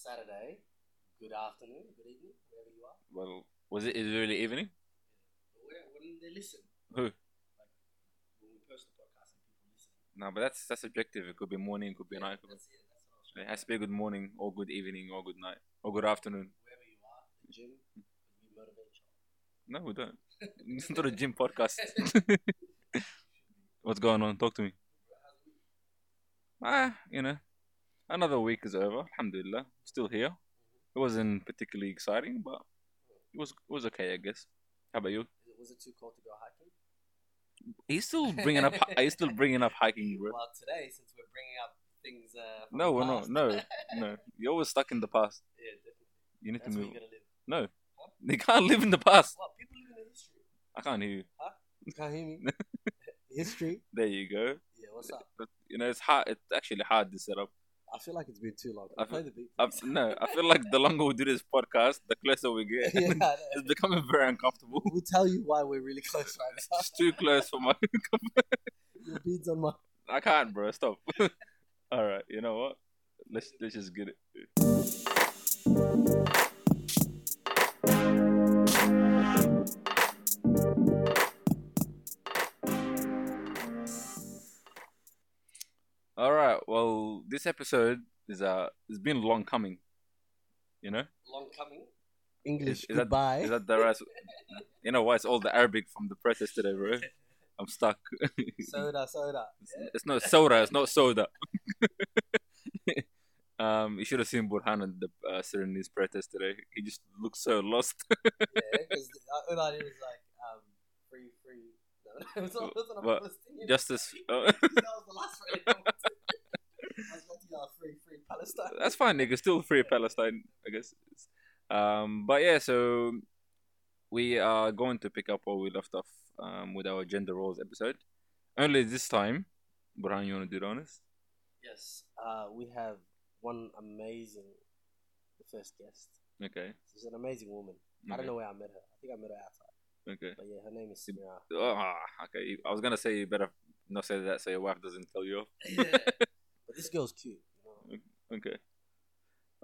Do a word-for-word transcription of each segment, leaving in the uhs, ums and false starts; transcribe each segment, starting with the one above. Saturday. Good afternoon, good evening, wherever you are. Well, was it, is it really evening? Where, when they listen. Who? Like, when we post the podcast and people listen. No, but that's that's subjective. It could be morning, it could be yeah, night. It could that's be, it, that's what I was trying It has to be good morning, or good evening, or good night, or good afternoon. Wherever you are, the gym, we motivate each other. No, we don't. Listen to the gym podcast. What's going on? Talk to me. Ah, you know, another week is over. Alhamdulillah, still here. It wasn't particularly exciting, but it was it was okay, I guess. How about you? Was it too cold to go hiking? He's still bringing up. He's still bringing up hiking, bro. Well, today, since we're bringing up things. Uh, from no, the past. we're not. No, no. You're always stuck in the past. Yeah, definitely. You need That's to move. Where you're gonna live. No, huh? They can't live in the past. Well, people live in the history. I can't hear you. Huh? You can't hear me. History. There you go. Yeah, what's up? But, you know, it's hard. It's actually hard to set up. I feel like it's been too long. I, I play the beat. I've, no, I feel like the longer we do this podcast, the closer we get. Yeah, it's becoming very uncomfortable. We'll tell you why we're really close right now. It's too close for my... Your beads on my... I can't, bro. Stop. All right. You know what? Let's let's just get it. All right. Well, this episode is uh, it's been long coming, you know. Long coming. English is, is goodbye. That, is that the right? You know why it's all the Arabic from the protest today, bro? I'm stuck. Soda, soda. It's, yeah. it's not soda. It's not soda. um, you should have seen Burhan at the uh, Surinamese protest today. He just looked so lost. Yeah, because all I did was like um, free, free. it was all, it was what, justice. Oh. That was the last really I was about to go free, free Palestine. That's fine, nigga. Still free Palestine, I guess. Um, but yeah, so we are going to pick up where we left off um, with our gender roles episode. Only this time, Burhan, you want to do the honors? Yes. Uh, we have one amazing first guest. Okay. She's an amazing woman. Okay. I don't know where I met her. I think I met her outside. Okay. But yeah, her name is Samira. Oh, okay. I was gonna say you better not say that so your wife doesn't tell you off. Yeah. But this girl's cute. No. Okay.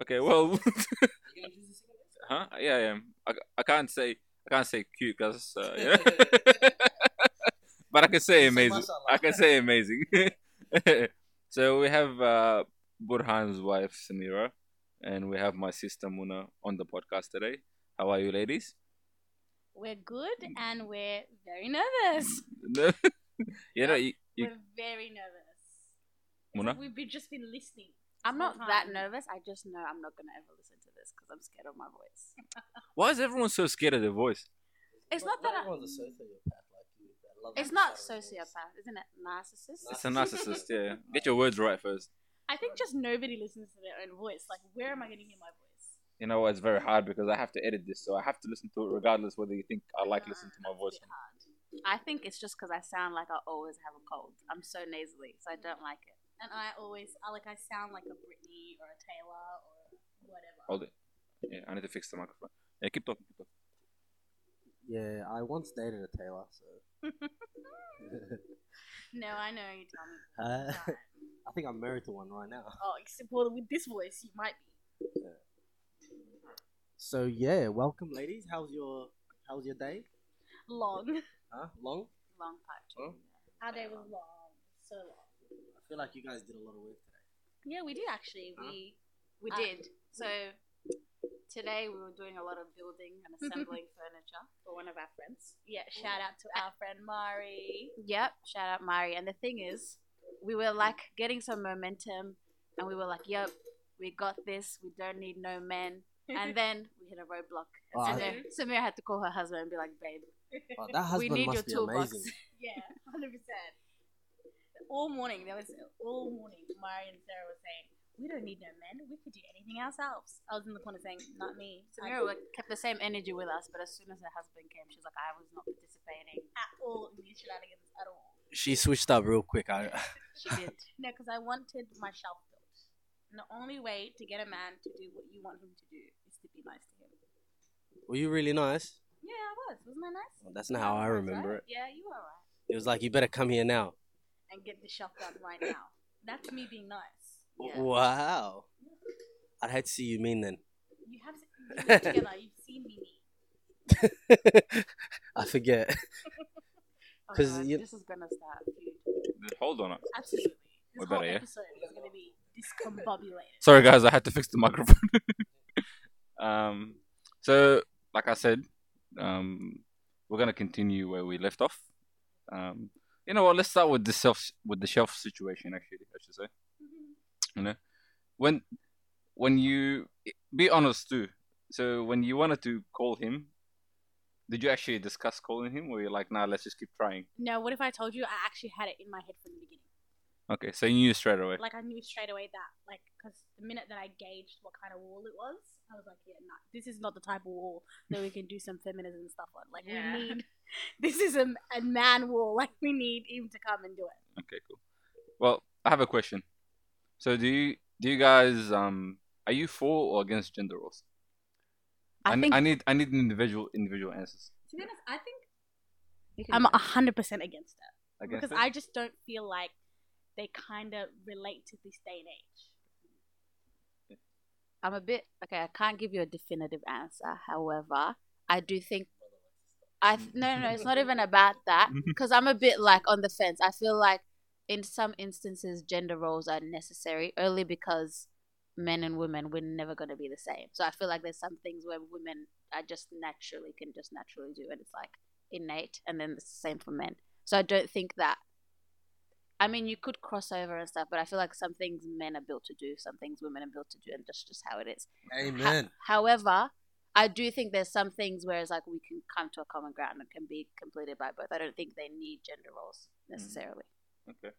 Okay. Well. Are you gonna choose this again? Huh? Yeah, I am. I, I can't say I can't say cute because. Uh, yeah. But I can say amazing. So I can say amazing. So we have uh, Burhan's wife Samira, and we have my sister Muna on the podcast today. How are you, ladies? We're good and we're very nervous. No. you know, you, you... We're very nervous. Muna? Like we've been, just been listening. I'm not time. that nervous. I just know I'm not going to ever listen to this because I'm scared of my voice. Why is everyone so scared of their voice? It's well, not that I... Everyone's a sociopath like you. I love it's not sociopath, voice. Isn't it? Narcissist? It's a narcissist, yeah. Get your words right first. I think just nobody listens to their own voice. Like, where am I going to hear my voice? You know, it's very hard because I have to edit this, so I have to listen to it regardless whether you think I like uh, listening to my voice. I think it's just because I sound like I always have a cold. I'm so nasally, so I don't like it. And I always, I like, I sound like a Britney or a Taylor or whatever. Hold it. Yeah, I need to fix the microphone. Yeah, keep talking. Keep talking. Yeah, I once dated a Taylor, so. No, I know you tell me. Uh, I think I'm married to one right now. Oh, except well, with this voice, you might be. Yeah. So yeah, welcome ladies. How's your how's your day? Long. Huh? Long? Long part. Our day was long. So long. I feel like you guys did a lot of work today. Yeah, we did actually. Huh? We we uh, did. So today we were doing a lot of building and assembling furniture for one of our friends. Yeah, shout out to our friend Mari. Yep, shout out Mari. And the thing is, we were like getting some momentum and we were like, yep, we got this, we don't need no men. And then we hit a roadblock. Oh, and then Samira had to call her husband and be like, babe, oh, that husband we need must your toolbox. Yeah, one hundred percent. All morning, there was all morning, Mari and Sarah were saying, we don't need no men. We could do anything ourselves. I was in the corner saying, not me. Samira kept the same energy with us, but as soon as her husband came, she was like, I was not participating at all in these shenanigans at all. She switched up real quick. I... she did. No, because I wanted my shelf. And the only way to get a man to do what you want him to do is to be nice to him. Were you really nice? Yeah, I was. Wasn't I nice? Well, that's not how I remember right. it. Yeah, you were right. It was like, you better come here now. And get the shop done right now. That's me being nice. Yeah. Wow. I had to see you mean then. You have seen me together. You've seen me mean. I forget. Because oh, this is gonna start. Dude, hold on. Absolutely. This We're whole better, episode yeah? is gonna be discombobulated. Sorry, guys. I had to fix the microphone. um. So, like I said, um, we're gonna continue where we left off. Um, you know what? Let's start with the self, with the shelf situation. Actually, I should say. Mm-hmm. You know, when when you be honest too. So when you wanted to call him, did you actually discuss calling him, or you're like, nah, let's just keep trying? No. What if I told you I actually had it in my head from the beginning? Okay, so you knew straight away. Like I knew straight away that, like, because the minute that I gauged what kind of wall it was, I was like, yeah, no, nah, this is not the type of wall that we can do some feminism stuff on. Like, yeah. we need this is a, a man wall. Like, we need him to come and do it. Okay, cool. Well, I have a question. So, do you do you guys um are you for or against gender roles? I, I think n- I need I need individual individual answers. To be honest, I think I'm a hundred percent against it against because it? I just don't feel like they kind of relate to this day and age. I'm a bit... Okay, I can't give you a definitive answer. However, I do think... I th- No, no, no, it's not even about that. Because I'm a bit, like, on the fence. I feel like in some instances, gender roles are necessary only because men and women, we're never going to be the same. So I feel like there's some things where women are just naturally, can just naturally do, and it's, like, innate. And then it's the same for men. So I don't think that... I mean, you could cross over and stuff, but I feel like some things men are built to do, some things women are built to do, and that's just how it is. Amen. Ha- however, I do think there's some things where it's like we can come to a common ground and can be completed by both. I don't think they need gender roles necessarily. Okay.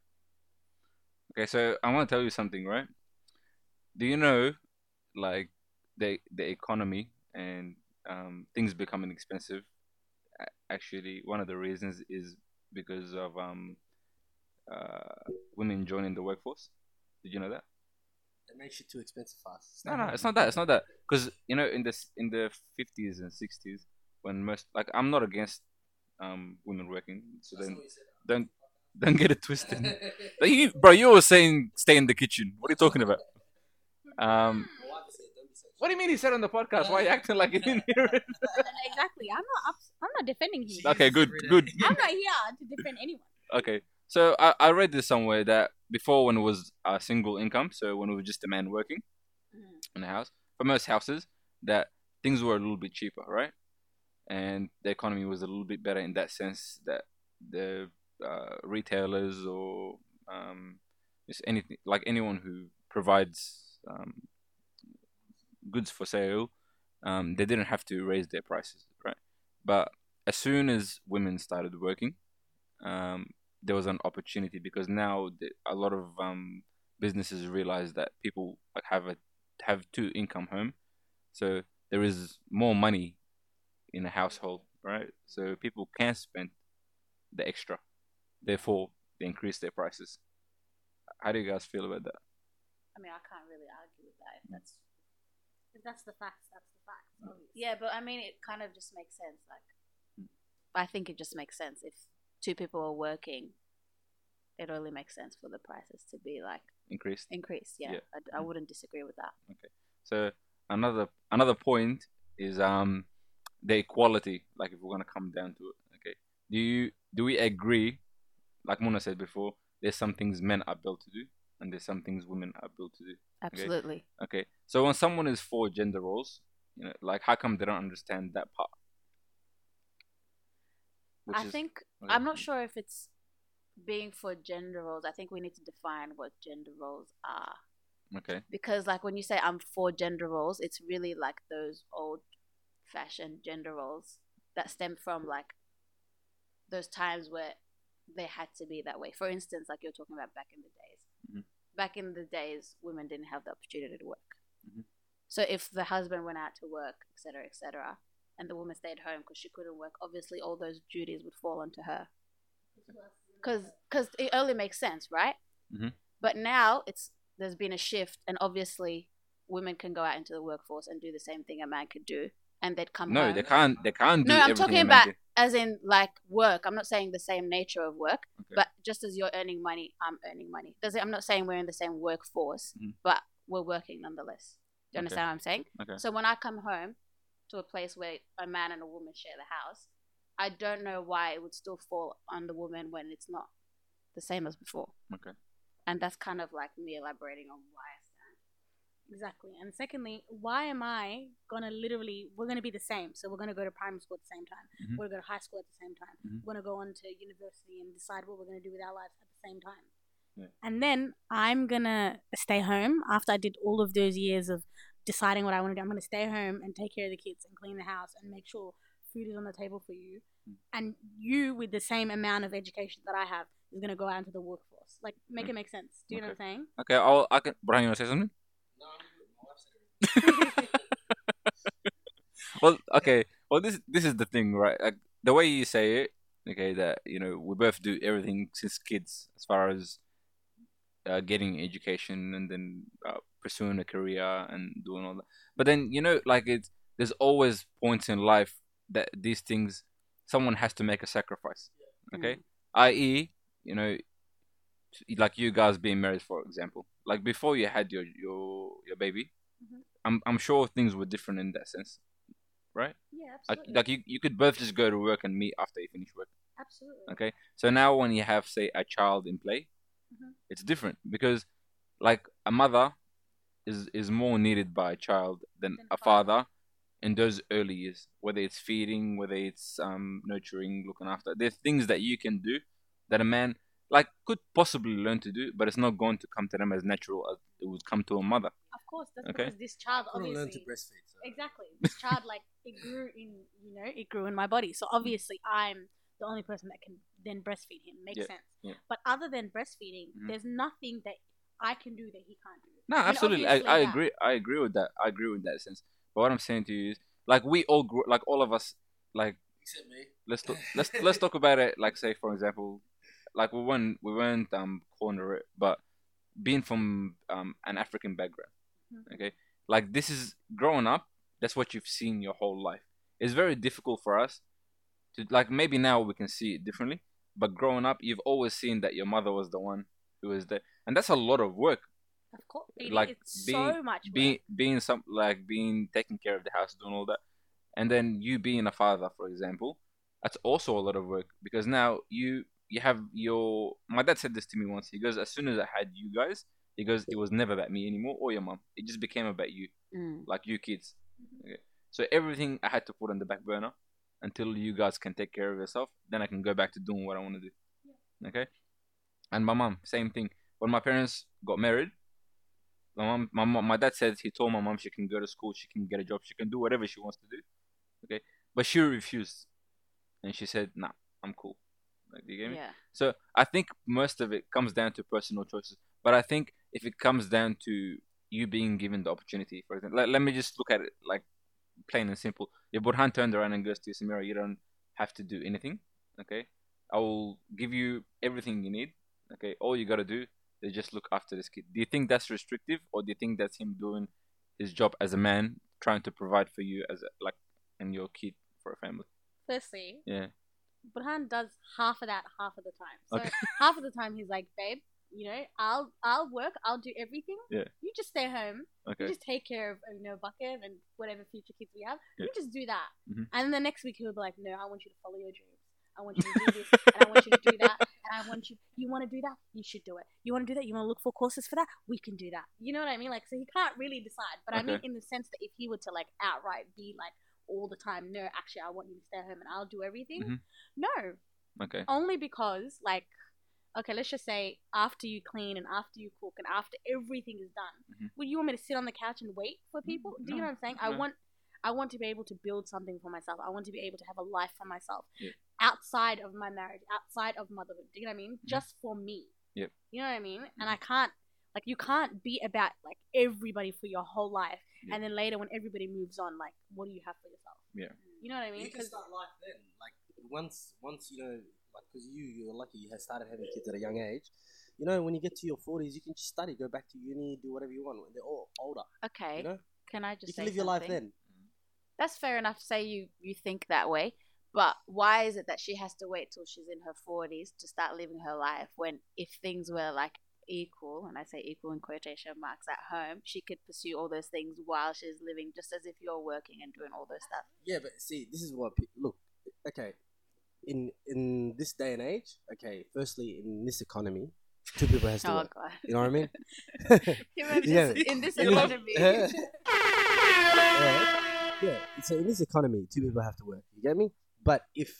Okay, so I want to tell you something, right? Do you know, like, the the economy and um, things becoming expensive? Actually, one of the reasons is because of... um. Uh, women joining the workforce. Did you know that? It makes you too expensive fast. No, no, it's not that. It's not that. Because you know, in the in the fifties and sixties, when most like I'm not against um women working. So That's then don't don't get it twisted, like you, bro. You were saying stay in the kitchen. What are you talking about? Um, what do you mean he said on the podcast? Why are you acting like you didn't hear it? Exactly. I'm not. Ups- I'm not defending him. Okay, good, good. I'm not here to defend anyone. Okay. So I, I read this somewhere that before when it was a single income, so when it was just a man working mm. in a house, for most houses, that things were a little bit cheaper, right? And the economy was a little bit better in that sense that the uh, retailers or um, just anything, like anyone who provides um, goods for sale, um, they didn't have to raise their prices, right? But as soon as women started working, um, there was an opportunity because now the, a lot of um, businesses realize that people like have a have two income home, so there is more money in a household, right? So people can spend the extra, therefore they increase their prices. How do you guys feel about that? I mean, I can't really argue with that. If that's if that's the facts, that's the facts. Obviously. Yeah, but I mean, it kind of just makes sense. Like, I think it just makes sense if. Two people are working, it only makes sense for the prices to be like increased. Increased, yeah. yeah. I, I wouldn't disagree with that. Okay. So another another point is um the equality. Like if we're gonna come down to it, okay. Do you do we agree? Like Muna said before, there's some things men are built to do, and there's some things women are built to do. Absolutely. Okay. okay. So when someone is for gender roles, you know, like how come they don't understand that part? Which I is, think, okay. I'm not sure if it's being for gender roles. I think we need to define what gender roles are. Okay. Because, like, when you say I'm for gender roles, it's really, like, those old-fashioned gender roles that stem from, like, those times where they had to be that way. For instance, like you're talking about back in the days. Mm-hmm. Back in the days, women didn't have the opportunity to work. Mm-hmm. So if the husband went out to work, et cetera, et cetera, and the woman stayed home because she couldn't work, obviously all those duties would fall onto her. Because it only makes sense, right? Mm-hmm. But now it's there's been a shift, and obviously women can go out into the workforce and do the same thing a man could do, and they'd come no, home. No, they can't, they can't do no, everything. No, I'm talking about as in like work. I'm not saying the same nature of work, okay. But just as you're earning money, I'm earning money. Does it, I'm not saying we're in the same workforce, mm-hmm. but we're working nonetheless. you okay. understand what I'm saying? Okay. So when I come home to a place where a man and a woman share the house, I don't know why it would still fall on the woman when it's not the same as before. Okay. And that's kind of like me elaborating on why I stand. Exactly. And secondly, why am I going to literally, we're going to be the same. So we're going to go to primary school at the same time. Mm-hmm. We're going to go to high school at the same time. Mm-hmm. We're going to go on to university and decide what we're going to do with our lives at the same time. Yeah. And then I'm going to stay home after I did all of those years of deciding what I want to do. I'm going to stay home and take care of the kids and clean the house and make sure food is on the table for you. Mm. And you, with the same amount of education that I have, is going to go out into the workforce. Like, make mm. it make sense. Do you okay. know what I'm saying? Okay, I'll, I can... Burhan, you want to say something? No, I'm going to do it. My wife said it. Well, okay. Well, this this is the thing, right? Like, the way you say it, okay, that, you know, we both do everything since kids as far as uh, getting education and then uh, pursuing a career and doing all that. But then, you know, like, it's, there's always points in life that these things, someone has to make a sacrifice, okay? Mm. that is, you know, like you guys being married, for example. Like before you had your your, your baby, mm-hmm. I'm I'm sure things were different in that sense, right? Yeah, absolutely. Like, like you, you could both just go to work and meet after you finish work. Absolutely. Okay, so now when you have, say, a child in play, mm-hmm. it's different because, like, a mother is, is more needed by a child than, than a father. father. In those early years, whether it's feeding, whether it's um, nurturing, looking after, there's things that you can do that a man like could possibly learn to do, but it's not going to come to them as natural as it would come to a mother. Of course, that's okay? because this child obviously learn to breastfeed. So. Exactly, this child like it grew in you know it grew in my body, so obviously I'm the only person that can then breastfeed him. Makes yeah, sense. Yeah. But other than breastfeeding, mm-hmm. there's nothing that I can do that he can't do. No, and absolutely, I, I agree. I agree with that. I agree with that sense. But what I'm saying to you is, like, we all grew, like, all of us, like, except me. Let's talk, let's let's talk about it. Like, say, for example, like we weren't we weren't um corner it, but being from um an African background, mm-hmm. okay, like this is growing up. That's what you've seen your whole life. It's very difficult for us to like. Maybe now we can see it differently, but growing up, you've always seen that your mother was the one who was there, and that's a lot of work. Of course, it, like it's being, so much work. being being some like being taking care of the house, doing all that, and then you being a father, for example, that's also a lot of work because now you you have your. My dad said this to me once. He goes, "As soon as I had you guys, he goes, it was never about me anymore or your mom. It just became about you, mm. like you kids. Mm-hmm. Okay. So everything I had to put on the back burner until you guys can take care of yourself. Then I can go back to doing what I want to do. Yeah. Okay, and my mom, same thing. When my parents got married. My mom, my mom, my dad said he told my mom she can go to school, she can get a job, she can do whatever she wants to do, okay. But she refused, and she said, "Nah, I'm cool." Like, do you get me? Yeah. So I think most of it comes down to personal choices. But I think if it comes down to you being given the opportunity, for example, let, let me just look at it like plain and simple. If Burhan turned around and goes to Samira, you don't have to do anything, okay? I will give you everything you need, okay. All you gotta do. They just look after this kid. Do you think that's restrictive, or do you think that's him doing his job as a man, trying to provide for you as a, like and your kid for a family? Firstly, yeah, Burhan does half of that half of the time. So okay. half of the time he's like, "Babe, you know, I'll I'll work, I'll do everything. Yeah. You just stay home. Okay. You just take care of you know Bucket and whatever future kids we have. Yeah. You just do that." Mm-hmm. And then the next week he'll be like, "No, I want you to follow your dreams. I want you to do this, and I want you to do that, and I want you, you want to do that, you should do it. You want to do that, you want to look for courses for that, we can do that." You know what I mean? Like, so he can't really decide, but okay. I mean in the sense that if he were to, like, outright be, like, all the time, "No, actually, I want you to stay home and I'll do everything." Mm-hmm. No. Okay. Only because, like, okay, let's just say after you clean and after you cook and after everything is done, mm-hmm. would you want me to sit on the couch and wait for people? Mm-hmm. Do you no. know what I'm saying? No. I want... I want to be able to build something for myself. I want to be able to have a life for myself yeah. outside of my marriage, outside of motherhood. Do you know what I mean? Mm-hmm. Just for me. Yep. You know what I mean? Mm-hmm. And I can't, like, you can't be about, like, everybody for your whole life. Yeah. And then later when everybody moves on, like, what do you have for yourself? Yeah. You know what I mean? You can start life then. Like, once, once you know, like, because you, you're lucky you have started having kids at a young age. You know, when you get to your forties, you can just study, go back to uni, do whatever you want. They're all older. Okay. You know? Can I just you say You can live something? Your life then. That's fair enough. Say you, you think that way, but why is it that she has to wait till she's in her forties to start living her life when if things were like equal, and I say equal in quotation marks, at home, she could pursue all those things while she's living, just as if you're working and doing all those stuff. Yeah, but see, this is what pe- look, okay, in in this day and age, okay, firstly, in this economy, two people has to oh, work. God. You know what I mean? you know, just, in this economy. yeah. yeah. So in this economy, two people have to work. You get me? But if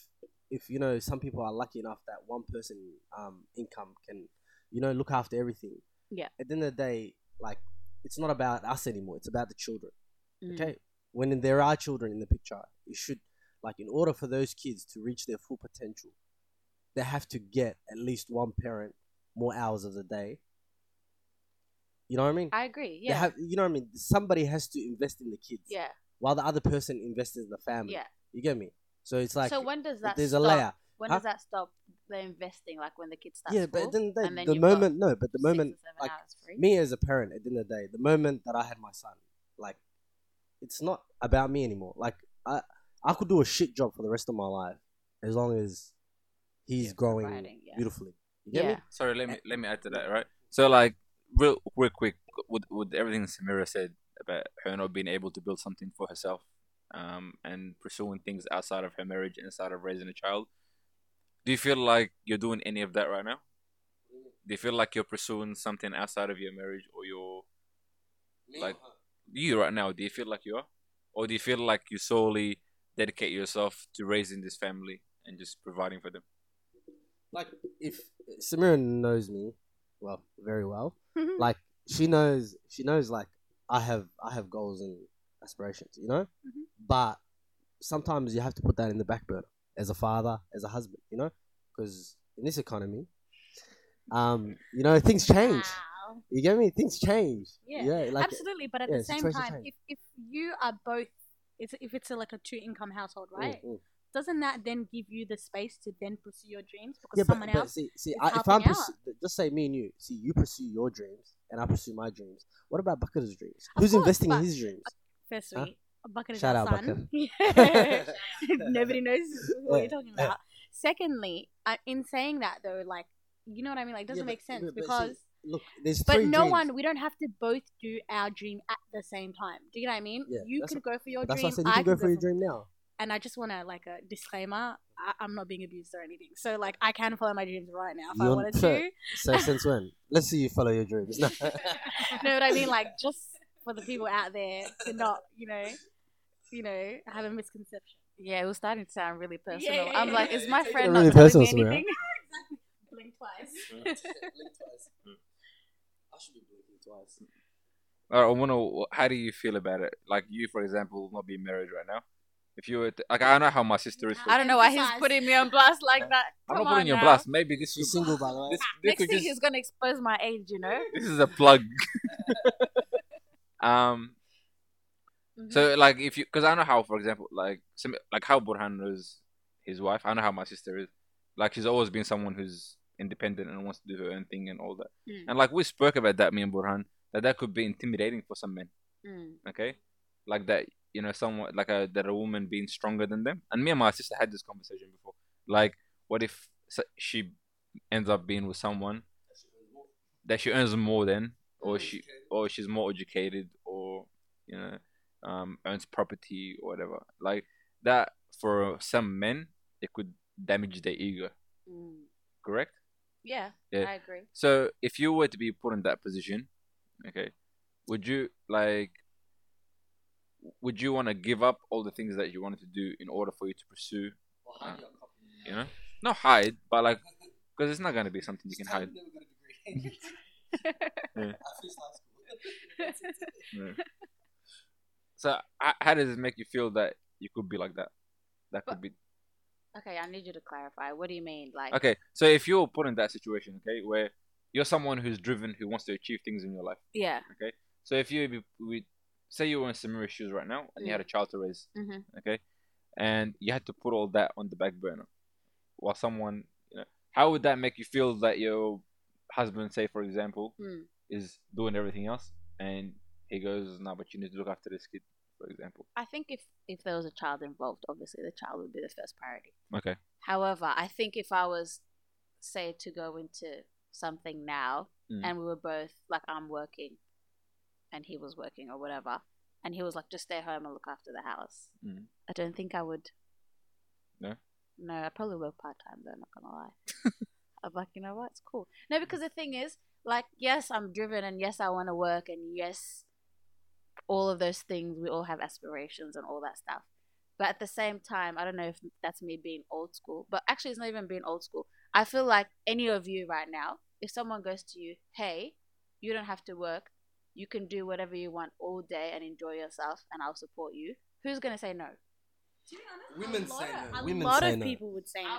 if you know, some people are lucky enough that one person um income can, you know, look after everything. Yeah. At the end of the day, like, it's not about us anymore. It's about the children. Mm. Okay. When there are children in the picture, you should, like, in order for those kids to reach their full potential, they have to get at least one parent more hours of the day. You know what I mean? I agree. Yeah. They have, you know what I mean? Somebody has to invest in the kids. Yeah. While the other person invests in the family. Yeah. You get me? So it's like, so when does that there's stop? a layer. When huh? does that stop? They're investing, like, when the kids start. Yeah, school, but then, they, then the moment no, but the moment like me as a parent, at the end of the day, the moment that I had my son, like, it's not about me anymore. Like, I, I could do a shit job for the rest of my life as long as he's yeah, growing yeah. beautifully. You get yeah. me? Sorry, let me let me add to that, right? So, like, real real quick, with with everything Samira said about her not being able to build something for herself, um, and pursuing things outside of her marriage, inside of raising a child. Do you feel like you're doing any of that right now? Do you feel like you're pursuing something outside of your marriage or your... Like, you right now, do you feel like you are? Or do you feel like you solely dedicate yourself to raising this family and just providing for them? Like, if... Samira knows me, well, very well. Mm-hmm. Like, she knows, she knows, like, I have, I have goals and aspirations, you know? Mm-hmm. But sometimes you have to put that in the back burner. As a father, as a husband, you know, because in this economy, um, you know, things change. Wow. You get me? Things change. Yeah, yeah, like, absolutely. But at yeah, the same time, if, if you are both, it's, if it's a, like a two-income household, right? Mm, mm. Doesn't that then give you the space to then pursue your dreams because yeah, someone but, but else? See, see, is I, if I'm pursue, just say me and you. See, you pursue your dreams, and I pursue my dreams. What about Bucket's dreams? Of Who's course, investing but, in his dreams? Firstly. Huh? Bucket is Shout our out son. Bucket. Nobody knows what you're talking about. Secondly, uh, in saying that though, like, you know what I mean? Like, it doesn't yeah, but, make sense but, but because see, look, there's but three no dreams. One. We don't have to both do our dream at the same time. Do you know what I mean? Yeah, you can go for your that's dream. That's why I said you I can go, go for your dream now. And I just want to, like, a disclaimer. I, I'm not being abused or anything. So, like, I can follow my dreams right now if you I wanted to. to. So since when? Let's see you follow your dreams. No, know what I mean? Like, just for the people out there to not, you know. You know, have a misconception. Yeah, it was starting to sound really personal. Yeah, yeah, yeah. I'm like, is my friend not really personal, me anything? Exactly. Blink twice. Blink twice. I should be blinking twice. All right, I want to. How do you feel about it? Like, you, for example, not being married right now. If you were, to, like, I know how my sister is. I don't know why he's putting me on blast like yeah. that. Come I'm not putting you on blast. Maybe this is single, by the way. This, this Next thing, just, he's gonna expose my age. You know. This is a plug. um. Mm-hmm. So, like, if you, because I know how, for example, like, some, like how Burhan knows his wife, I know how my sister is. Like, she's always been someone who's independent and wants to do her own thing and all that. Mm. And, like, we spoke about that, me and Burhan, that that could be intimidating for some men. Mm. Okay? Like, that, you know, someone, like, a, that a woman being stronger than them. And me and my sister had this conversation before. Like, what if she ends up being with someone that she earns more than, or, mm, she, or she's more educated, or, you know, um owns property or whatever. Like, that for some men, it could damage their ego. Mm. Correct? Yeah, yeah, I agree. So if you were to be put in that position, okay, would you like would you want to give up all the things that you wanted to do in order for you to pursue uh, you know not hide but like because it's not going to be something you can hide. Yeah. Yeah. So, how does it make you feel that you could be like that? That but, could be... Okay, I need you to clarify. What do you mean? Like? Okay, so if you're put in that situation, okay, where you're someone who's driven, who wants to achieve things in your life. Yeah. Okay? So, if you... we say you were in Samira's shoes right now, and mm. you had a child to raise, mm-hmm. okay? And you had to put all that on the back burner. While someone... you know, how would that make you feel that your husband, say, for example, mm. is doing everything else, and... he goes, no, but you need to look after this kid, for example. I think if, if there was a child involved, obviously the child would be the first priority. Okay. However, I think if I was, say, to go into something now mm. and we were both like, I'm working and he was working or whatever, and he was like, just stay home and look after the house. Mm. I don't think I would. No? No, I'd probably work part-time though, I'm not gonna lie. I'm like, you know what, it's cool. No, because the thing is, like, yes, I'm driven and yes, I want to work and yes, all of those things, we all have aspirations and all that stuff. But at the same time, I don't know if that's me being old school, but actually it's not even being old school. I feel like any of you right now, if someone goes to you, hey, you don't have to work, you can do whatever you want all day and enjoy yourself and I'll support you, who's going to say no? To be honest, women say no. A Women lot say of no. people would say I'm no.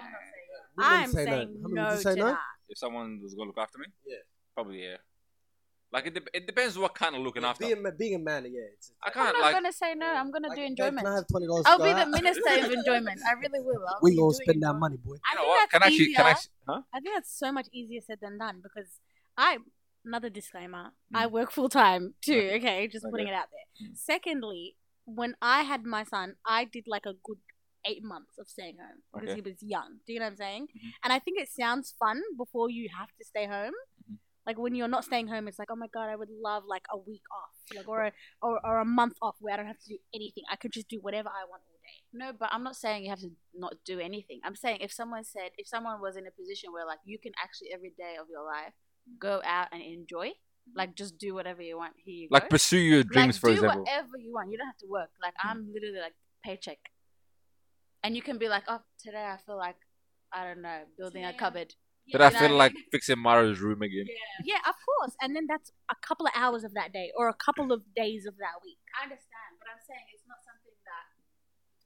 I'm saying no, no. I'm say saying no, no to that. If someone was going to look after me? Yeah. Probably, yeah. Like, it, de- it depends what kind of looking yeah, after. Being a, being a man, yeah. It's, it's, I can't, I'm not like, going to say no. I'm going like, to do enjoyment. Can I have twenty dollars I'll be the minister of enjoyment. I really will. I'll we going to spend our money, boy. I you know think what? That's can easier. I, can I, huh? I think that's so much easier said than done because I, another disclaimer, mm. I work full-time too, okay? Just okay. putting it out there. Mm. Secondly, when I had my son, I did like a good eight months of staying home because okay. he was young. Do you know what I'm saying? Mm-hmm. And I think it sounds fun before you have to stay home. Mm-hmm. Like, when you're not staying home, it's like, oh my God, I would love like a week off, like or a, or, or a month off where I don't have to do anything. I could just do whatever I want all day. No, but I'm not saying you have to not do anything. I'm saying if someone said, if someone was in a position where like you can actually every day of your life go out and enjoy, like just do whatever you want. Here you go. Like pursue your dreams, like, for example. Do whatever you want. You don't have to work. Like mm. I'm literally like paycheck. And you can be like, oh, today I feel like, I don't know, building today. a cupboard. But yeah, I feel know? like fixing Mario's room again. Yeah. yeah, of course. And then that's a couple of hours of that day or a couple of days of that week. I understand, but I'm saying it's not something that...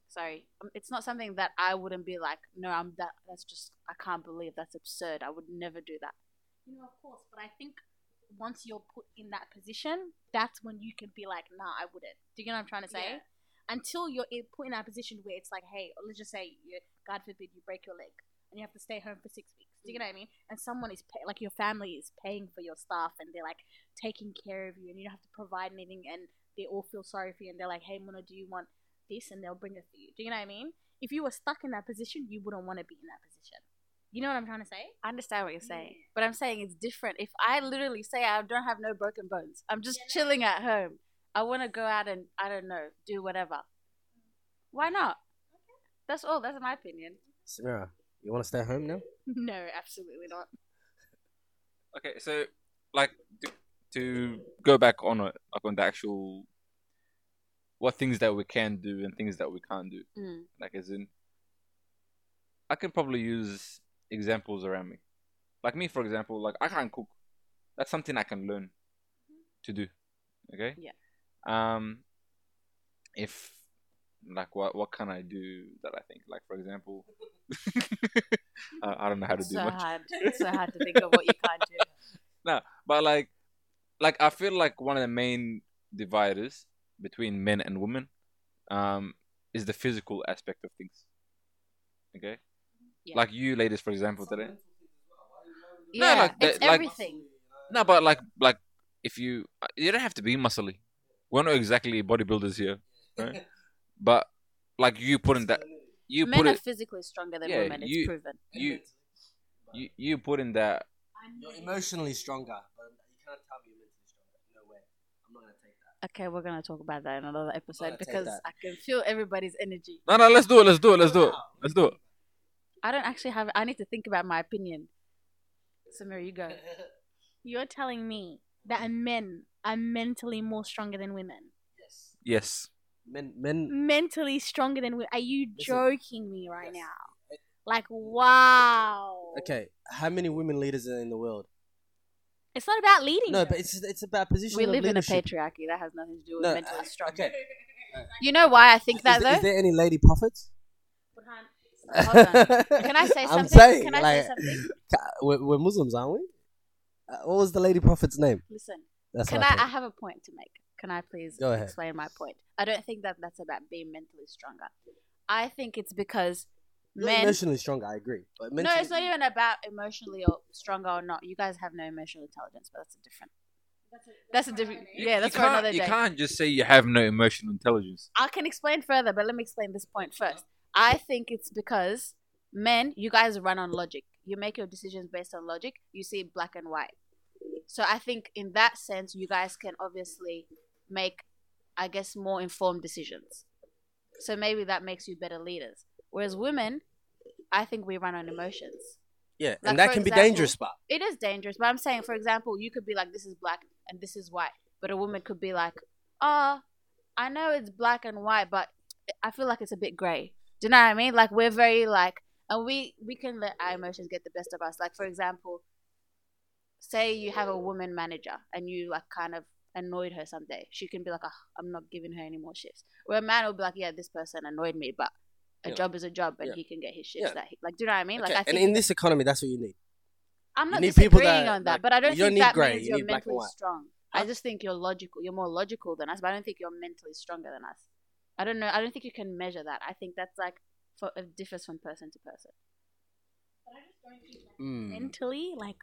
Sorry. It's not something that I wouldn't be like, no, I'm that. that's just... I can't believe that's absurd. I would never do that. You know, of course. But I think once you're put in that position, that's when you can be like, nah, I wouldn't. Do you know what I'm trying to say? Yeah. Until you're put in that position where it's like, hey, let's just say, you, God forbid, you break your leg and you have to stay home for six weeks. Do you know what I mean? And someone is pay- like your family is paying for your stuff, and they're like taking care of you, and you don't have to provide anything, and they all feel sorry for you, and they're like, "Hey, Muna, do you want this?" And they'll bring it for you. Do you know what I mean? If you were stuck in that position, you wouldn't want to be in that position. You know what I'm trying to say? I understand what you're saying, yeah. but I'm saying it's different. If I literally say I don't have no broken bones, I'm just yeah, chilling no. at home. I want to go out and I don't know, do whatever. Why not? Okay. That's all. That's my opinion. Samira, you want to stay home now? No, absolutely not. Okay, so like to, to go back on it, like on the actual what things that we can do and things that we can't do. Mm. Like as in, I can probably use examples around me. Like me, for example, like I can't cook. That's something I can learn to do. Okay. Yeah. Um, if like what what can I do that I think like for example. I don't know how to it's do so much. Hard. It's so hard to think of what you can't do. No, but like, like I feel like one of the main dividers between men and women, um, is the physical aspect of things. Okay, yeah. Like you ladies, for example, today. Yeah, no, like the, it's like, everything. No, but like, like if you, you don't have to be muscly. We're not exactly bodybuilders here, right? But like you put in that. You men put are it, physically stronger than yeah, women. It's you, proven. You, you, you put in that. You're emotionally stronger, but you can't tell me you're mentally stronger. No way. I'm not gonna take that. Okay, we're gonna talk about that in another episode because I can feel everybody's energy. No, no, let's do it. Let's do it. Let's do it. Let's do it. I don't actually have. I need to think about my opinion. Samira, you go. You're telling me that men are mentally more stronger than women. Yes. Yes. Men, men, mentally stronger than we are. You joking me right yes. now? Like, wow. Okay, how many women leaders are in the world? It's not about leading. No, them. But it's it's about position. We live leadership. in a patriarchy that has nothing to do with no, mentally uh, strong. Okay. You know why I think is that there, though? Is there any lady prophets? Hold on. Can I say something? I'm saying, Can I like, say something? We're, we're Muslims, aren't we? Uh, what was the lady prophet's name? Listen. That's Can I, I, I have a point to make? Can I please explain my point? I don't think that that's about being mentally stronger. I think it's because You're men... Emotionally stronger, I agree. But mentally... No, it's not even about emotionally or stronger or not. You guys have no emotional intelligence, but that's a different... That's a, that's that's a different... You, yeah, that's for another day. You can't just say you have no emotional intelligence. I can explain further, but let me explain this point first. I think it's because men, you guys run on logic. You make your decisions based on logic. You see black and white. So I think in that sense, you guys can obviously make, I guess, more informed decisions. So maybe that makes you better leaders. Whereas women, I think we run on emotions. Yeah, like, and that can example, be dangerous, but... It is dangerous, but I'm saying, for example, you could be like, this is black and this is white. But a woman could be like, oh, I know it's black and white, but I feel like it's a bit grey. Do you know what I mean? Like, we're very, like... And we, we can let our emotions get the best of us. Like, for example, say you have a woman manager and you, like, kind of annoyed her someday. She can be like, oh, I'm not giving her any more shifts. Where a man will be like, yeah, this person annoyed me, but... A yeah. job is a job, and yeah. he can get his shifts. Yeah. That he, like, do you know what I mean? Like, okay. I think, and in this economy, that's what you need. I'm not need disagreeing that, on that, like, but I don't, you think don't that gray, means you you're mentally strong. Huh? I just think you're logical. You're more logical than us, but I don't think you're mentally stronger than us. I don't know. I don't think you can measure that. I think that's like for, it differs from person to person. But I just don't think that mm. mentally, like,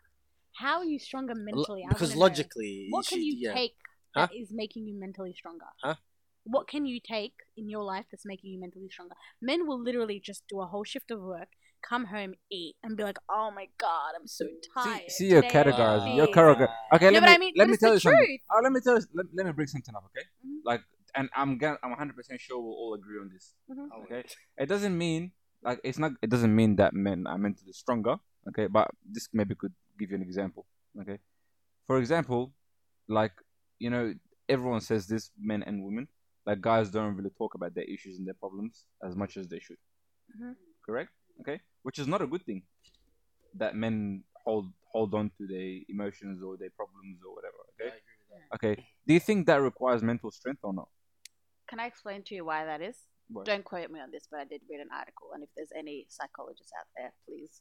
how are you stronger mentally? L- because logically, know. What can you yeah. take huh? that is making you mentally stronger? Huh? What can you take in your life that's making you mentally stronger? Men will literally just do a whole shift of work, come home, eat, and be like, "Oh my god, I'm so tired." See, see your categorizing, your categorizing. Okay, you let know me what I mean? let but me tell you truth. something. Oh, let me tell you. Let, let me bring something up, okay? Mm-hmm. Like, and I'm gonna, I'm one hundred percent sure we'll all agree on this. Mm-hmm. Okay, it doesn't mean like it's not. It doesn't mean that men are mentally stronger. Okay, but this maybe could give you an example. Okay, for example, like, you know, everyone says this, men and women. Like, guys don't really talk about their issues and their problems as much as they should. Mm-hmm. Correct? Okay? Which is not a good thing, that men hold hold on to their emotions or their problems or whatever. Okay? I agree with that. Okay. Do you think that requires mental strength or not? Can I explain to you why that is? What? Don't quote me on this, but I did read an article. And if there's any psychologists out there, please.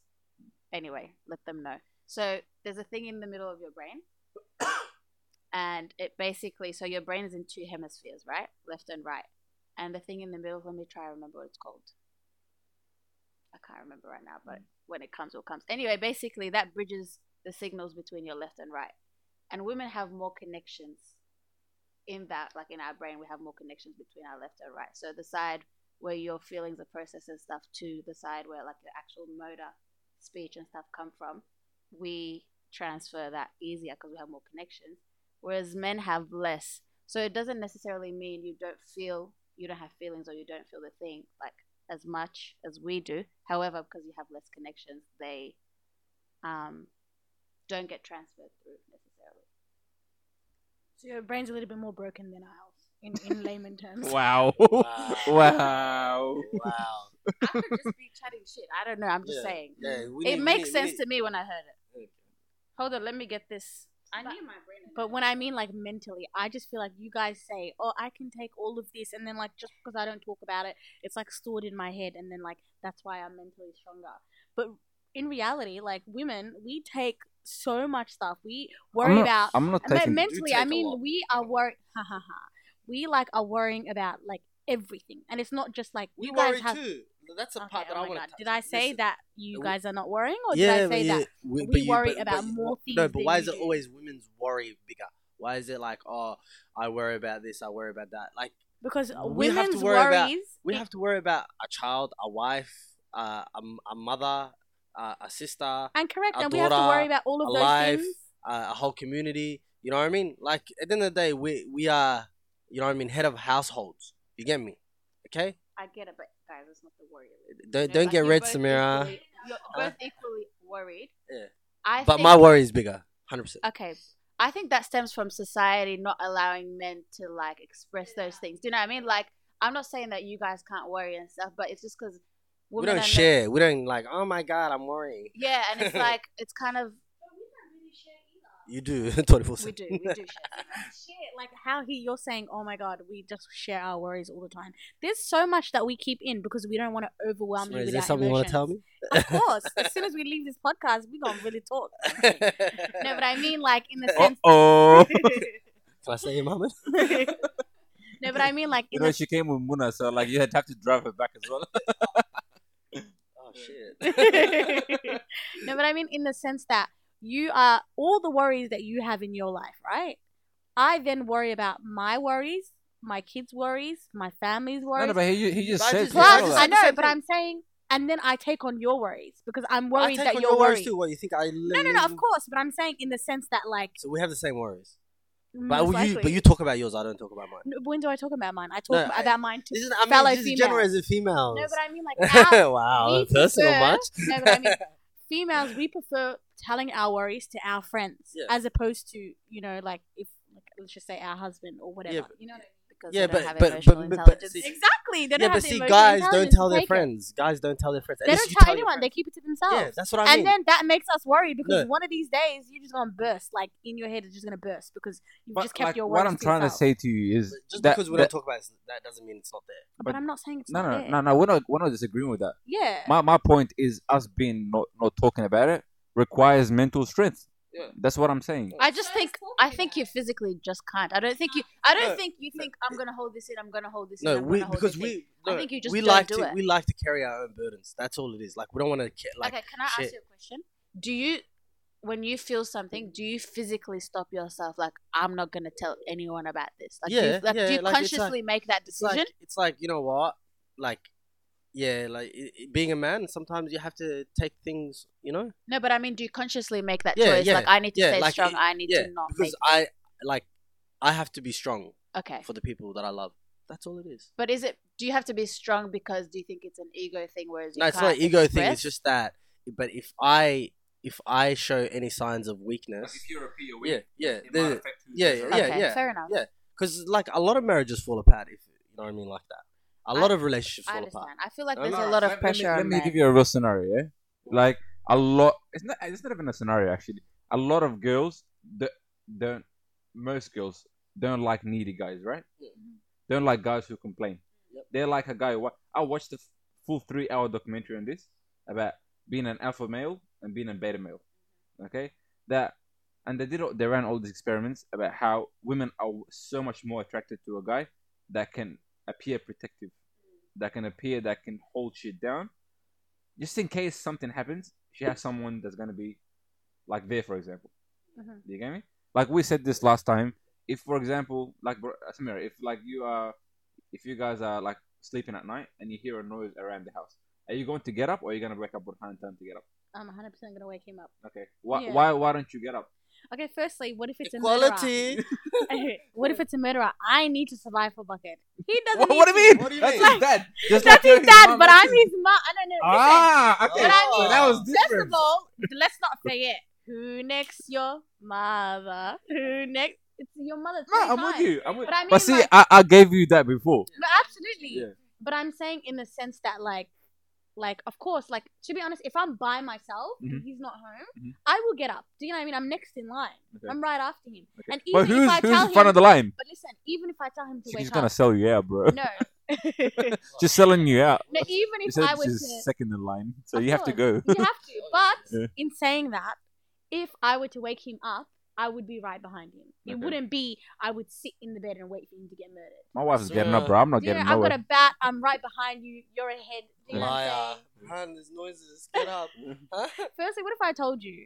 Anyway, let them know. So there's a thing in the middle of your brain. And it basically, so your brain is in two hemispheres, right? Left and right. And the thing in the middle, let me try to remember what it's called. I can't remember right now, but when it comes, it comes. Anyway, basically, that bridges the signals between your left and right. And women have more connections in that, like in our brain, we have more connections between our left and right. So the side where your feelings are processed and stuff to the side where like the actual motor, speech and stuff come from, we transfer that easier because we have more connections. Whereas men have less. So it doesn't necessarily mean you don't feel, you don't have feelings or you don't feel the thing like as much as we do. However, because you have less connections, they um, don't get transferred through necessarily. So your brain's a little bit more broken than ours in, in layman terms. Wow. Wow. Wow. Wow. I could just be chatting shit. I don't know. I'm just yeah. saying. Yeah, we it need, makes need, sense need. to me when I heard it. Okay. Hold on. Let me get this. I but, knew my brain. But when I mean like mentally, I just feel like you guys say, "Oh, I can take all of this," and then like just because I don't talk about it, it's like stored in my head, and then like that's why I'm mentally stronger. But in reality, like women, we take so much stuff. We worry I'm not, about. I'm not taking. But mentally, I mean, we are worried. Ha ha ha. We like are worrying about like everything, and it's not just like we you guys worry have. Too. That's a okay, part that oh I want to touch. Did I say Listen, that you guys are not worrying, or yeah, did I say yeah, that we, we you, worry but, about but, more things? No, but why is it always women's worry bigger? Why is it like, oh, I worry about this, I worry about that? Like because we women's have to worry worries, about, we it, have to worry about a child, a wife, uh, a, a mother, uh, a sister, and correct, and daughter, we have to worry about all of those life, things. Uh, a whole community. You know what I mean? Like at the end of the day, we we are, you know what I mean, head of households. You get me? Okay. I get it, but guys, it's not the worry. Don't you know, don't like get red, Samira. Equally, you're both equally worried. Yeah. I but think, my worry is bigger, one hundred percent. Okay. I think that stems from society not allowing men to, like, express yeah. those things. Do you know what I mean? Like, I'm not saying that you guys can't worry and stuff, but it's just because women We don't share. Men. We don't, like, oh, my God, I'm worrying. Yeah, and it's like, it's kind of. But we don't really share either. You do, twenty-four seven. We do, we do share. Share, like how he you're saying, oh my god, we just share our worries all the time. There's so much that we keep in because we don't want to overwhelm so you with our emotions. Is there something you want to tell me? Of course. As soon as we leave this podcast, we're gonna really talk. No, but I mean, like in the sense. Oh. Can I say your mama? No, but I mean, like in you know, the... she came with Muna, so like you had to have to drive her back as well. Oh shit. No, but I mean in the sense that you are all the worries that you have in your life, right? I then worry about my worries, my kids' worries, my family's worries. No, no, but he, he just but said... Plus, I know, but I'm saying and then I take on your worries because I'm worried that you're your worried. I take on your worries too. What, you think I live? No, no, no, of course. But I'm saying in the sense that like... So we have the same worries. But you, but you talk about yours. I don't talk about mine. No, when do I talk about mine? I talk no, about I, mine to isn't, I mean, fellow this females. This is general as a female. No, but I mean like... Our, wow, personal prefer, much? No, but I mean females, we prefer telling our worries to our friends yeah. as opposed to, you know, like if, like, let's just say our husband or whatever. Yeah, but, you know what I mean? Because yeah, they don't but, have but, emotional but, but, but, intelligence. See, exactly. They don't yeah, have but see, guys don't tell their friends. It. Guys don't tell their friends. They don't tell anyone. They keep it to themselves. Yeah, that's what I mean. And then that makes us worry because no. one of these days you're just going to burst. Like in your head, it's just going to burst because you've but, just kept like, your words to yourself. What I'm trying to say to you is just that, because we don't talk about it, that doesn't mean it's not there. But, but I'm not saying it's no, not no, there. No, no, no. We're not, we're not disagreeing with that. Yeah. My my point is us being not, not talking about it requires mental strength. Yeah. That's what I'm saying. I just think I think you physically just can't. I don't think you. I don't no, think you think no, I'm gonna hold this in. I'm gonna hold this no, in. I'm we, hold because this we. In. No, I think you just we don't like do to, it. We like to carry our own burdens. That's all it is. Like we don't want to. Like, okay, can I shit. ask you a question? Do you, when you feel something, do you physically stop yourself? Like I'm not gonna tell anyone about this. Like, yeah, do you, like, yeah, do you like, consciously like, make that decision? It's like, it's like you know what, like. Yeah, like it, it, being a man, sometimes you have to take things, you know? No, but I mean, do you consciously make that yeah, choice? Yeah, like, I need to yeah, stay like strong, it, I need yeah, to not because make I, like, I have to be strong okay. for the people that I love. That's all it is. But is it, do you have to be strong because do you think it's an ego thing? Whereas you no, it's not an ego express? Thing, it's just that. But if I... If I show any signs of weakness... Like if you're a P O E, yeah, yeah, it might affect who yeah, yeah, yeah, okay, yeah, fair enough. Yeah, because, like, a lot of marriages fall apart, if you know what I mean, like that. A lot I, of relationships fall apart. I feel like there's no, a lot of let, pressure. Let me, let on me men. give you a real scenario. Yeah? Like a lot. It's not. It's not even a scenario actually. A lot of girls that don't. Most girls don't like needy guys, right? Yeah. Don't like guys who complain. Yep. They're like a guy. I watched the full three-hour documentary on this about being an alpha male and being a beta male. Okay, that and they did. They ran all these experiments about how women are so much more attracted to a guy that can appear protective. That can appear, that can hold shit down. Just in case something happens, she has someone that's going to be like there, for example. Uh-huh. Do you get me? Like we said this last time. If, for example, like Samira, if like you are, if you guys are like sleeping at night and you hear a noise around the house, are you going to get up or are you going to wake up Burhan time to get up? I'm one hundred percent going to wake him up. Okay. Why, yeah. why, why don't you get up? Okay, firstly, what if it's Equality. a murderer? Okay, what if it's a murderer? I need to survive for Bucket. He doesn't well, need What do you mean? What do you mean? That's his dad. That's like his dad, but I'm his mom. I don't know. Ah, okay. But I mean, oh, that was different. First of all, let's not forget. Who next? Your mother. Who next? It's your mother. No, I'm with you. I'm with you. But, I mean, but see, like, I, I gave you that before. But absolutely. Yeah. But I'm saying in the sense that like, Like, of course, like, to be honest, if I'm by myself mm-hmm. and he's not home, mm-hmm. I will get up. Do you know what I mean? I'm next in line. Okay. I'm right after him. Okay. And even but who's, if I who's tell in front him, of the line? But listen, even if I tell him to She's wake up. She's going to sell you out, bro. No. Just selling you out. No, even if I was to... second in line. So of you course, have to go. You have to. But yeah. in saying that, if I were to wake him up, I would be right behind him. It okay. wouldn't be, I would sit in the bed and wait for him to get murdered. My wife is yeah. getting up, bro. I'm not yeah, getting up. I've got a bat. I'm right behind you. You're ahead. You Liar. Man, there's noises. Get up. Firstly, what if I told you?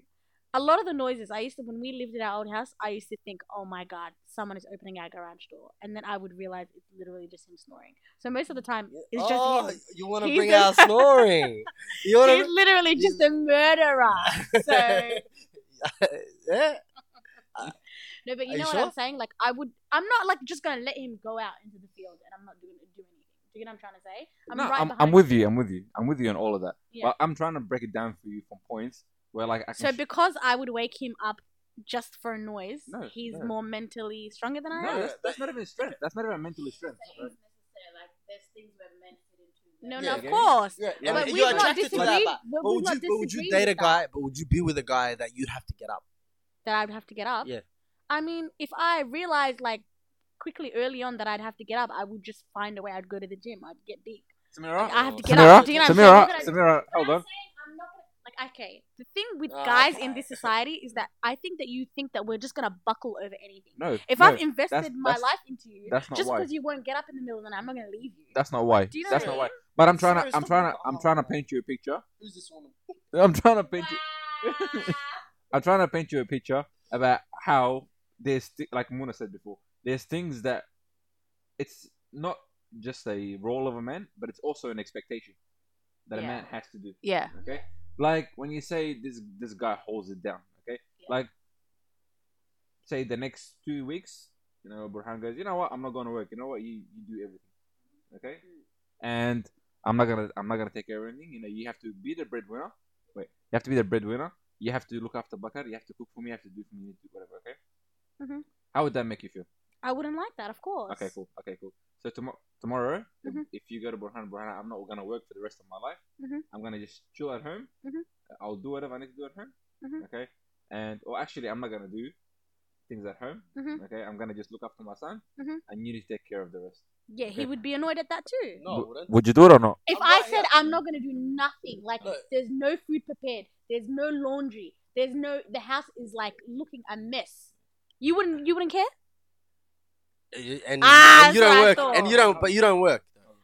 A lot of the noises, I used to, when we lived in our old house, I used to think, oh my God, someone is opening our garage door. And then I would realize it's literally just him snoring. So most of the time, it's just Oh, him. You want to bring out snoring. You wanna He's br- literally just a murderer. So. yeah. Uh, no, but you know you what sure? I'm saying? Like, I would, I'm not like just going to let him go out into the field and I'm not doing, doing anything. Do you know what I'm trying to say? I'm no, right I'm, I'm with him. you. I'm with you. I'm with you on all of that. Yeah. But I'm trying to break it down for you from points where, like, I can. So, sh- because I would wake him up just for a noise, no, he's no. more mentally stronger than I no, am. That's, that's not even strength. That's not even mentally strength. Right? Like, there's things where men fit into. No, yeah, no, of yeah, course. Yeah, yeah. But yeah, we've not disagreed. But, but, but, but would you date a guy, but would you be with a guy that you'd have to get up? That I'd have to get up. Yeah. I mean, if I realized like quickly early on that I'd have to get up, I would just find a way. I'd go to the gym. I'd get big. Samira, like, I have to get Samira, up. Do you know Samira, Samira, Samira, hold on. I'm saying I'm not gonna, like okay. The thing with oh, guys okay. in this society is that I think that you think that we're just gonna buckle over anything. No. If no, I've invested that's, my that's, life into you, that's not just because you won't get up in the middle of the night, I'm not gonna leave you. That's not why. Do you know that's what I mean? Not why. But I'm trying Sorry, to. I'm trying to. I'm trying to paint you a picture. Who's this woman? I'm trying to paint you. I'm trying to paint you a picture about how there's, th- like Muna said before, there's things that it's not just a role of a man, but it's also an expectation. that yeah. a man has to do. Yeah. Okay. Like when you say this, this guy holds it down. Okay. Yeah. Like, say the next two weeks, you know, Burhan goes, you know what, I'm not going to work. You know what, you, you do everything. Okay. And I'm not gonna I'm not gonna take care of anything. You know, you have to be the breadwinner. Wait, you have to be the breadwinner. You have to look after Bucket. You have to cook for me. You have to do for me. You do whatever. Okay. Mm-hmm. How would that make you feel? I wouldn't like that, of course. Okay, cool. Okay, cool. So tom- tomorrow, mm-hmm. if you go to Burhan, Burhan, I'm not gonna work for the rest of my life. Mm-hmm. I'm gonna just chill at home. Mm-hmm. I'll do whatever I need to do at home. Mm-hmm. Okay. And or actually, I'm not gonna do things at home. Mm-hmm. Okay. I'm gonna just look after my son, mm-hmm. and you need to take care of the rest. Yeah, okay. He would be annoyed at that too. No, wouldn't. Would you do it or not? If I said I'm not going to do nothing, like no. there's no food prepared, there's no laundry, there's no, the house is like looking a mess. You wouldn't, you wouldn't care. And, and, ah, and you don't work, and you don't, but you don't work.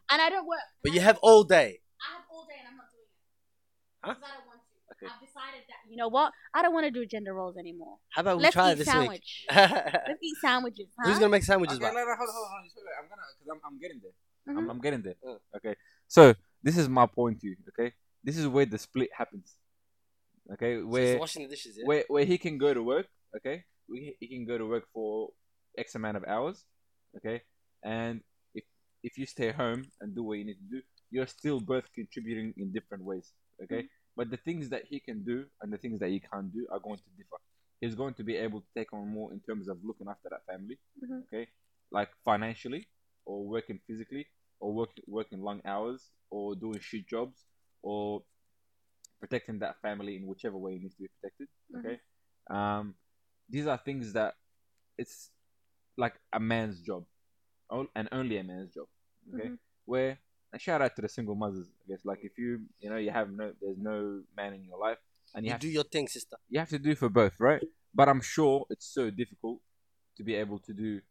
And I don't work. But you have all day. I have all day, and I'm not doing it because huh? I don't want to. Okay. I've decided that you know what, I don't want to do gender roles anymore. How about we Let's try eat this sandwich. week? Let's eat sandwiches. Huh? Who's gonna make sandwiches? Okay, no, no, hold on, hold on. I'm gonna, cause I'm, I'm getting there. Mm-hmm. I'm, I'm getting there. Okay. So this is my point to you. Okay. This is where the split happens. Okay. Where so washing the dishes. Yeah? Where where he can go to work. Okay. We, he can go to work for X amount of hours. Okay. And if if you stay home and do what you need to do, you're still both contributing in different ways. Okay. Mm-hmm. But the things that he can do and the things that he can't do are going to differ. He's going to be able to take on more in terms of looking after that family. Mm-hmm. Okay. Like financially, or working physically, or work, working long hours, or doing shit jobs, or protecting that family in whichever way it needs to be protected. Okay, mm-hmm. um, these are things that it's like a man's job, and only a man's job. Okay, mm-hmm. where a shout out to the single mothers. I guess like if you you know you have no there's no man in your life, and you, you have do to, your thing, sister. You have to do for both, right? But I'm sure it's so difficult to be able to do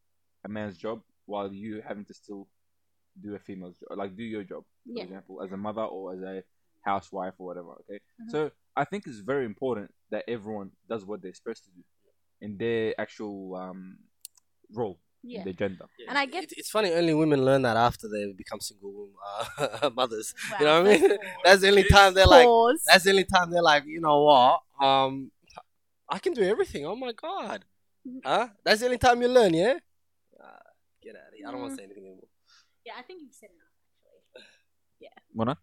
a man's job while you having to still do a female's job, like do your job, for yeah. example, as a mother or as a housewife or whatever. Okay, mm-hmm. So I think it's very important that everyone does what they're supposed to do in their actual um, role, yeah. in their gender. Yeah. And I guess it, it's funny only women learn that after they become single uh, mothers. Wow. You know what I mean? That's the only time they're like. Pause. That's the only time they're like, you know what? Um, I can do everything. Oh my god! Huh? That's the only time you learn, yeah. Get out of here. I don't mm. want to say anything anymore. Yeah, I think you've said enough, actually. Yeah. Mona?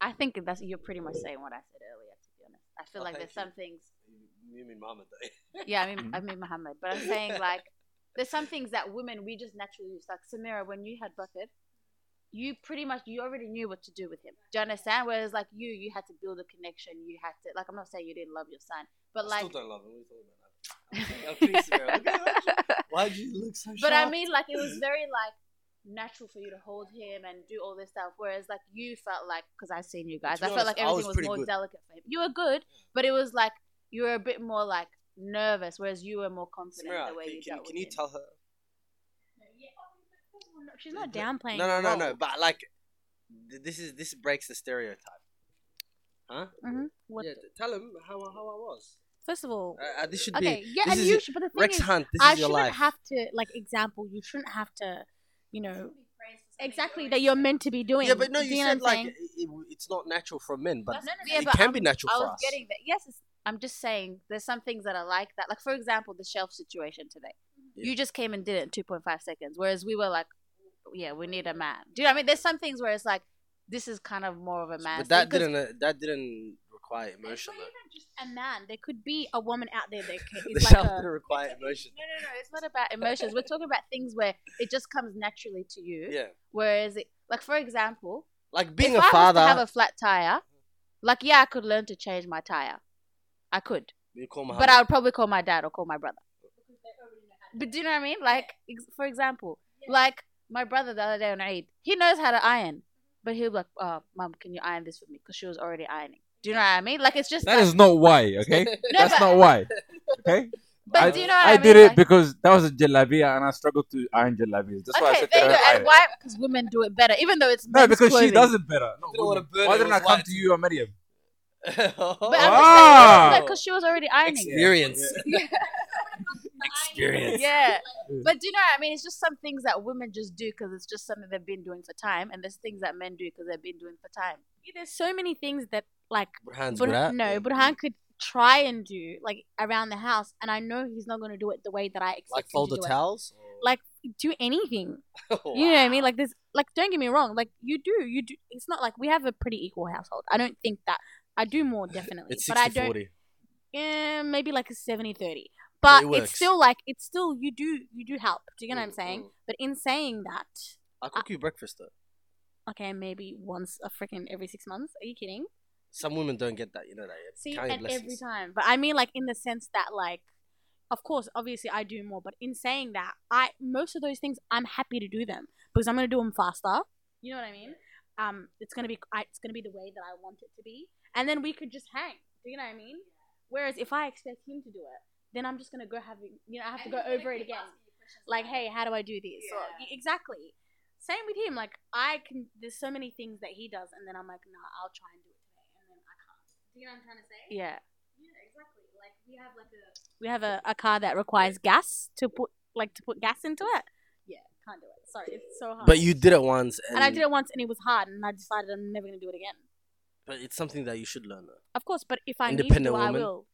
I think that's you're pretty much saying what I said earlier, to be honest. I feel oh, like there's you. some things... You mean Muhammad, though. Yeah, I mean, I mean Muhammad. But I'm saying, like, there's some things that women, we just naturally use. Like, Samira, when you had Bucket, you pretty much, you already knew what to do with him. Do you understand? Whereas, like, you, you had to build a connection. You had to... Like, I'm not saying you didn't love your son, but, I like... I still don't love him. What are you talking about? Why do you look so shocked? But I mean, like, it was very like natural for you to hold him and do all this stuff, whereas like you felt like, because I've seen you guys, I felt like everything was, was more good. delicate for him. You were good, but it was like you were a bit more like nervous, whereas you were more confident Samira, the way can, you dealt can, with Can you him. Tell her? She's not downplaying. No, no, no, no. But like, this is this breaks the stereotype, huh? Mm-hmm. What? Yeah, tell him how how I was. First of all, uh, this should okay, be, yeah, this and is, you should. But the thing Rex is, Hunt, this I is your shouldn't life. have to, like, example. You shouldn't have to, you know, exactly that you're meant to be doing. Yeah, but no, you, you said like it, it, it's not natural for men, but no, no, no, it yeah, but can I'm, be natural I for us. I was getting that. Yes, it's, I'm just saying there's some things that are like that. Like for example, the shelf situation today. Yeah. You just came and did it in two point five seconds, whereas we were like, yeah, we need a man. Do you know what I mean? There's some things where it's like this is kind of more of a man. But that didn't. Uh, that didn't. Require emotion. It's not even just a man. There could be a woman out there that can, it's like a, require it's, emotion. No, no, no. It's not about emotions. We're talking about things where it just comes naturally to you. Yeah. Whereas, it, like for example, like being if a I father, was to have a flat tire. Like yeah, I could learn to change my tire. I could. You call my but husband. I would probably call my dad or call my brother. But do you know what I mean? Like ex- for example, yeah. like my brother the other day on Eid, he knows how to iron, but he'll be like, "Oh, mum, can you iron this for me?" Because she was already ironing. Do you know what I mean? Like, it's just... That like, is not why, okay? No, That's but, not why, okay? But I, do you know what I mean? I did it like, because that was a jalabiya and I struggled to iron jalabiya. That's okay, why I said there you go. And why? Because women do it better, even though it's No, because clothing. She does it better. No, no, women. Women. Why didn't I come white. to you or Miriam? But I'm just saying, because like, she was already ironing. Experience. Yeah. experience. Yeah. But do you know what I mean? It's just some things that women just do because it's just something they've been doing for time, and there's things that men do because they've been doing for time. Yeah, there's so many things that like Burhan's Burhan, no, Burhan could try and do like around the house, and I know he's not going to do it the way that I expect. Like fold the towels? Or? Like do anything. Oh, wow. You know what I mean? Like this. Like don't get me wrong. Like you do, you do. It's not like we have a pretty equal household. I don't think that. I do more definitely. It's sixty forty. But I don't. Yeah, maybe like a seventy thirty. But it it's still like, it's still, you do, you do help. Do you get mm, what I'm saying? Mm. But in saying that. I cook I, you breakfast though. Okay, maybe once a freaking every six months. Are you kidding? Some women don't get that, you know that. See, and every time. But I mean like in the sense that like, of course, obviously I do more. But in saying that, I most of those things, I'm happy to do them. Because I'm going to do them faster. You know what I mean? Um, It's going to be I, it's going to be the way that I want it to be. And then we could just hang. Do you know what I mean? Whereas if I expect him to do it, then I'm just going to go have, you know, I have to go over it again. Like, hey, how do I do this? Yeah. Or, exactly. Same with him. Like, I can, there's so many things that he does. And then I'm like, nah, I'll try and do it today. And then I can't. Do you know what I'm trying to say? Yeah. Yeah, exactly. Like, we have like a... We have a, a car that requires gas to put, like, to put gas into it. Yeah, can't do it. Sorry, it's so hard. But you did it once. And, and I did it once and it was hard. And I decided I'm never going to do it again. But it's something that you should learn, though. Of course, but if I need to do it, I will.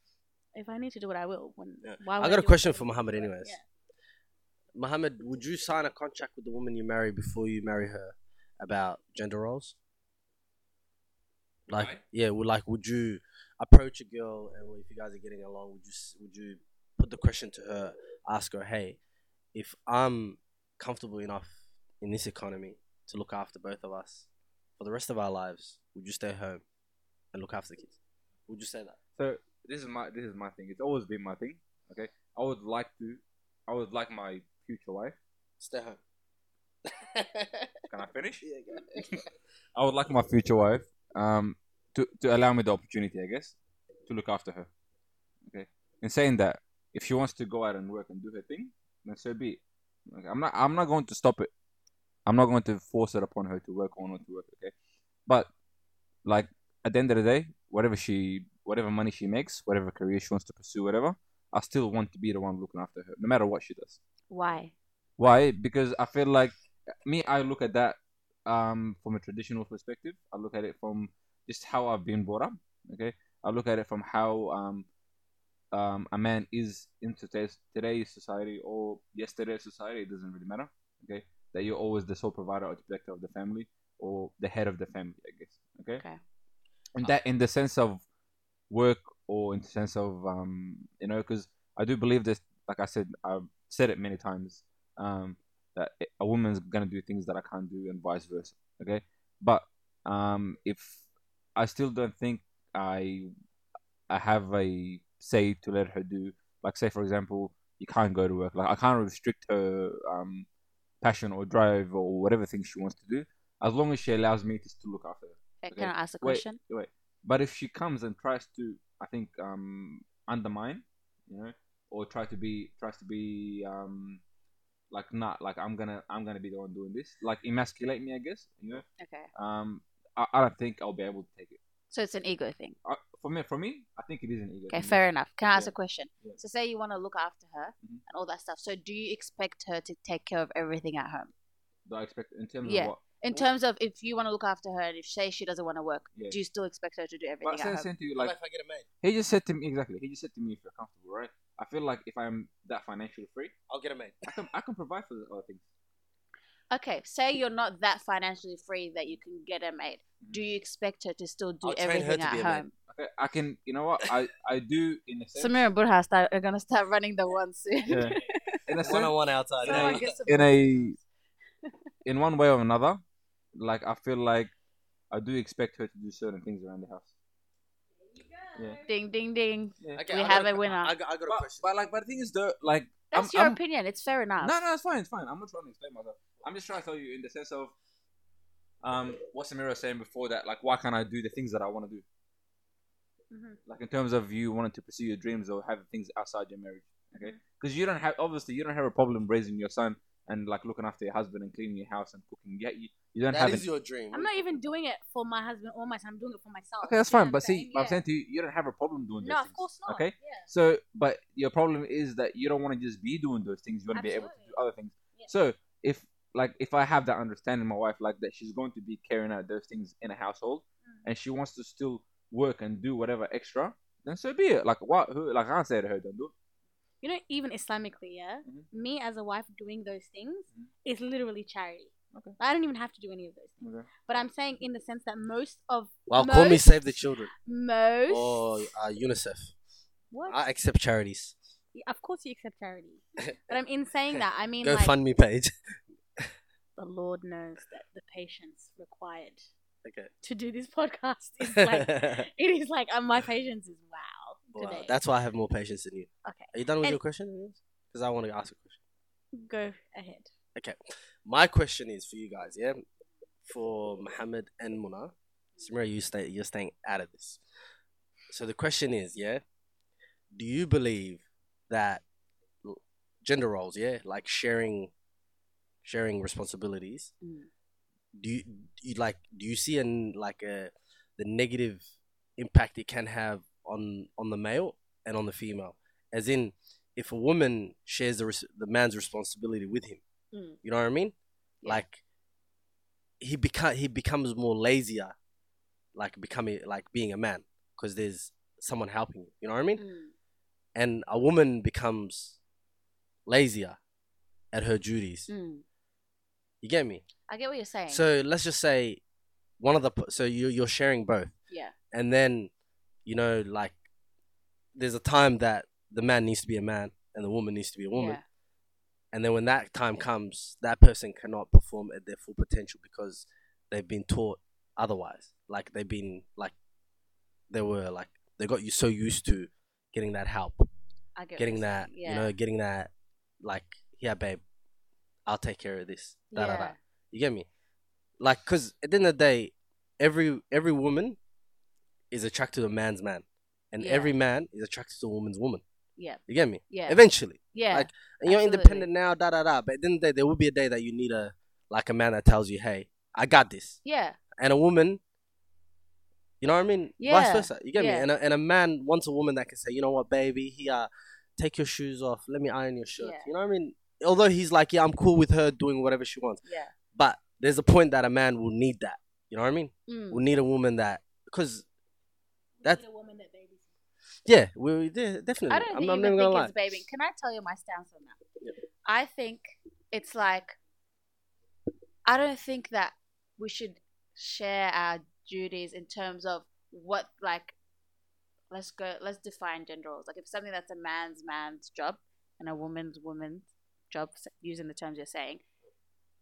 If I need to do it, I will. When, yeah. why I got I a question it? for Muhammad anyways. Yeah. Muhammad, would you sign a contract with the woman you marry before you marry her about gender roles? Like, right. yeah, like, would you approach a girl and if you guys are getting along, would you, would you put the question to her, ask her, hey, if I'm comfortable enough in this economy to look after both of us, for the rest of our lives, would you stay home and look after the kids? Would you say that? So this is my this is my thing. It's always been my thing. Okay, I would like to, I would like my future wife stay home. Can I finish? Yeah, go. I would like my future wife um to to allow me the opportunity, I guess, to look after her. Okay, in saying that, if she wants to go out and work and do her thing, then so be it. Okay? I'm not I'm not going to stop it. I'm not going to force it upon her to work or not to work, okay? But, like, at the end of the day, whatever she, whatever money she makes, whatever career she wants to pursue, whatever, I still want to be the one looking after her, no matter what she does. Why? Why? Because I feel like, me, I look at that um, from a traditional perspective. I look at it from just how I've been brought up, okay? I look at it from how um, um, a man is in today's, today's society or yesterday's society. It doesn't really matter, okay? That you're always the sole provider or protector of the family or the head of the family, I guess. Okay? Okay. And that in the sense of work or in the sense of, um, you know, because I do believe this, like I said, I've said it many times, um, that a woman's going to do things that I can't do and vice versa. Okay? But um, if I still don't think I, I have a say to let her do, like say, for example, you can't go to work. Like I can't restrict her... Um, passion or drive or whatever thing she wants to do, as long as she allows me to still look after her. Okay? Can I ask a question? Wait, wait. But if she comes and tries to, I think, um, undermine, you know, or try to be, tries to be, um, like not like I'm gonna, I'm gonna be the one doing this, like emasculate me, I guess, you know. Okay. Um, I, I don't think I'll be able to take it. So it's an ego thing. Uh, for me, for me, I think it is an ego. Okay, thing. Fair enough. Can I ask yeah. a question? Yeah. So say you want to look after her mm-hmm. and all that stuff. So do you expect her to take care of everything at home? Do I expect in terms yeah. of what? In what? Terms of if you want to look after her and if say she doesn't want to work, yeah. do you still expect her to do everything but at I home? To you, like, if I get a maid. He just said to me exactly. He just said to me, if you're comfortable, right? I feel like if I'm that financially free, I'll get a maid. I can I can provide for other things. Okay, say you're not that financially free that you can get a maid. Do you expect her to still do I'll everything at home? Okay, I can, you know what, I, I do in a sense. Samira and Burhan start, are going to start running the one soon. Yeah. In a sense, one-on-one outside. In, in, a, in one way or another, like I feel like I do expect her to do certain things around the house. Yeah. Ding, ding, ding. Yeah. Okay, we I have got, a winner. I, I got a but, question. But, like, but the thing is, though, like... That's I'm, your I'm, opinion. It's fair enough. No, no, it's fine. It's fine. I'm not trying to explain myself. I'm just trying to tell you in the sense of um, what Samira was saying before that, like, why can't I do the things that I want to do? Mm-hmm. Like, in terms of you wanting to pursue your dreams or have things outside your marriage, okay? Because mm-hmm. you don't have, obviously, you don't have a problem raising your son and like looking after your husband and cleaning your house and cooking. Yeah, you, you don't that have. That is an, your dream. I'm not even doing it for my husband or my son. I'm doing it for myself. Okay, that's fine. But see, yeah. I'm saying to you, you don't have a problem doing no, those things. No, of course not. Okay. Yeah. So, but your problem is that you don't want to just be doing those things. You want to be able to do other things. Yeah. So if like if I have that understanding, my wife like that, she's going to be carrying out those things in a household, mm-hmm. and she wants to still work and do whatever extra. Then so be it. Like what? Who, like I say to her, don't do it. You know, even Islamically, yeah, mm-hmm. me as a wife doing those things mm-hmm. is literally charity. Okay. I don't even have to do any of those things. Okay. But I'm saying in the sense that most of... Wow, most, call me Save the Children. Most... Or uh, UNICEF. What? I accept charities. Yeah, of course you accept charity. But I'm in saying that, I mean Go like... GoFundMe page. The Lord knows that the patience required okay. to do this podcast is like... it is like, um, my patience is wow. Wow, that's why I have more patience than you. Okay. Are you done with and your question? Because I want to ask a question. Go ahead. Okay. My question is for you guys, yeah? For Muhammad and Muna. Samira, you stay, you're staying out of this. So the question is, yeah? Do you believe that gender roles, yeah? Like sharing sharing responsibilities. Mm. Do you, you like do you see an like a the negative impact it can have on on the male and on the female, as in if a woman shares the res- the man's responsibility with him, mm. you know what I mean? Yeah. Like he beca- he becomes more lazier, like becoming like being a man because there's someone helping you, you know what I mean? Mm. And a woman becomes lazier at her duties. Mm. You get me? I get what you're saying. So let's just say one of the so you you're sharing both. Yeah. And then you know, like, there's a time that the man needs to be a man and the woman needs to be a woman. Yeah. And then when that time comes, that person cannot perform at their full potential because they've been taught otherwise. Like, they've been, like, they were, like, they got you so used to getting that help. I get getting that, yeah. you know, getting that, like, yeah, babe, I'll take care of this. Da, yeah. da, da. You get me? Like, because at the end of the day, every every woman... is attracted to a man's man, and yeah. every man is attracted to a woman's woman. Yeah, you get me. Yeah, eventually. Yeah, like and you're absolutely. Independent now, da da da. But then the day, there will be a day that you need a like a man that tells you, "Hey, I got this." Yeah, and a woman, you know what I mean? Yeah, vice versa. You get yeah. me? And a, and a man wants a woman that can say, "You know what, baby? Here, take your shoes off. Let me iron your shirt." Yeah. You know what I mean? Although he's like, "Yeah, I'm cool with her doing whatever she wants." Yeah, but there's a point that a man will need that. You know what I mean? Mm. We'll need a woman that because. That's a woman that babies. Yeah, we yeah, definitely. I don't I'm, think, I'm even think lie. It's baby. Can I tell you my stance on that? Yeah. I think it's like I don't think that we should share our duties in terms of what like let's go let's define gender roles. Like if something that's a man's man's job and a woman's woman's job, using the terms you're saying.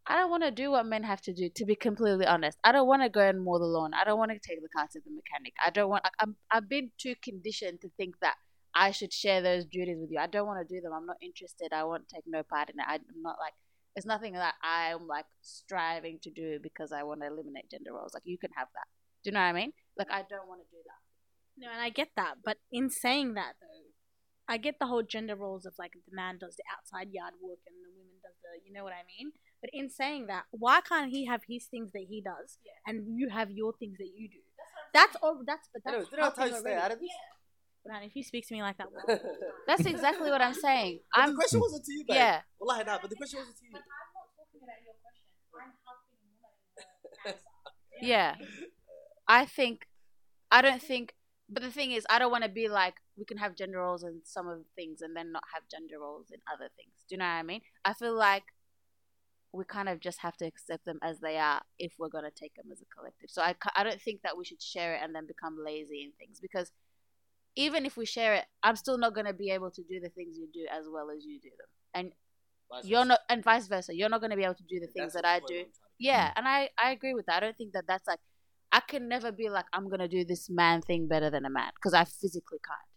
I don't want to do what men have to do, to be completely honest. I don't want to go and mow the lawn. I don't want to take the car to the mechanic. I don't want... I'm, I've been too conditioned to think that I should share those duties with you. I don't want to do them. I'm not interested. I won't take no part in it. I'm not like... It's nothing that I'm like striving to do because I want to eliminate gender roles. Like, you can have that. Do you know what I mean? Like, I don't want to do that. No, and I get that. But in saying that, though, I get the whole gender roles of like the man does the outside yard work and the woman does the... You know what I mean? But in saying that, why can't he have his things that he does, yeah. and you have your things that you do? That's all. That's but that's. Did I tell you to stay out of this? Yeah. Man, if you speak to me like that, well, that's exactly what I'm saying. But I'm, the question wasn't to you, babe. Yeah. Well, nah, but the question wasn't to you. But I'm not talking about your question. I'm helping you. Yeah. yeah. I think. I don't think. But the thing is, I don't want to be like, we can have gender roles in some of the things, and then not have gender roles in other things. Do you know what I mean? I feel like. We kind of just have to accept them as they are if we're going to take them as a collective. So I, I don't think that we should share it and then become lazy in things, because even if we share it, I'm still not going to be able to do the things you do as well as you do them. And vice you're versa. Not, and vice versa. You're not going to be able to do the things that's that I do. Yeah. And I, I agree with that. I don't think that that's like, I can never be like, I'm going to do this man thing better than a man, because I physically can't.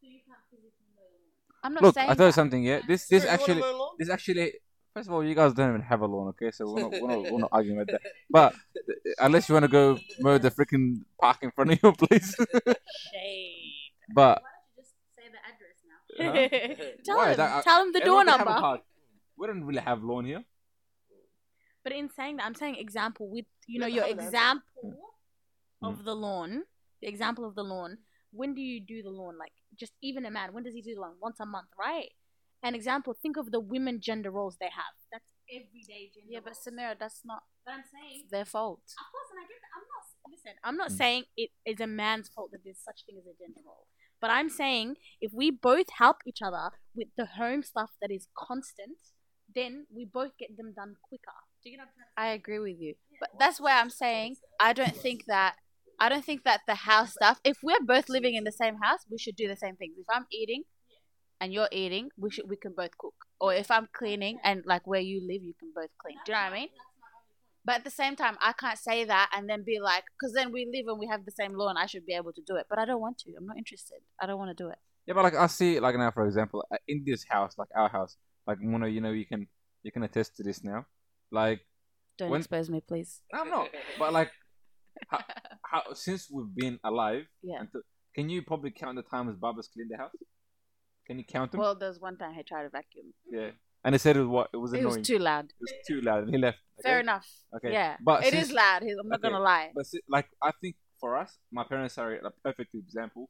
So you can't physically mow the lawn? I'm not Look, saying Look, I thought that. Something, yeah. This, this so actually, this actually... First of all, you guys don't even have a lawn, okay? So we're not, we're not, we're not arguing about that. But unless you want to go mow the freaking park in front of your place. Shade. But why don't you just say the address now? Uh-huh. tell, Why, him, that, I, tell him the door number. We don't really have loan here. But in saying that, I'm saying example with, you know, your example of the loan, the example of the loan, when do you do the loan? Like, just even a man, when does he do the loan? Once a month, right? An example, think of the women gender roles they have. That's everyday gender Yeah, roles. But Samira, that's not but I'm saying, their fault. Of course, and I get that. I'm not, listen, I'm not mm. saying it is a man's fault that there's such thing as a gender role. But I'm saying if we both help each other with the home stuff that is constant, then we both get them done quicker. Do you get what I'm trying to say? I agree with you. Yeah. But that's where I'm saying I don't think that I don't think that the house stuff, if we're both living in the same house, we should do the same things. If I'm eating yeah. and you're eating, we should we can both cook. Or if I'm cleaning yeah. and like where you live, you can both clean. That's do you know what I mean? But at the same time, I can't say that and then be like, because then we live and we have the same law and I should be able to do it. But I don't want to. I'm not interested. I don't want to do it. Yeah, but like I see, like now, for example, in this house, like our house, like Muna, you know, you can you can attest to this now. Like, don't when... expose me, please. No, I'm not. But like, how, how since we've been alive, yeah. Until, can you probably count the times Baba's cleaned the house? Can you count them? Well, there's one time he tried to vacuum. Yeah. And he said it was what? It was annoying. It was too loud. It was too loud and he left. Okay? Fair enough. Okay. Yeah. But it since, is loud. I'm not okay. going to lie. But like, I think for us, my parents are a perfect example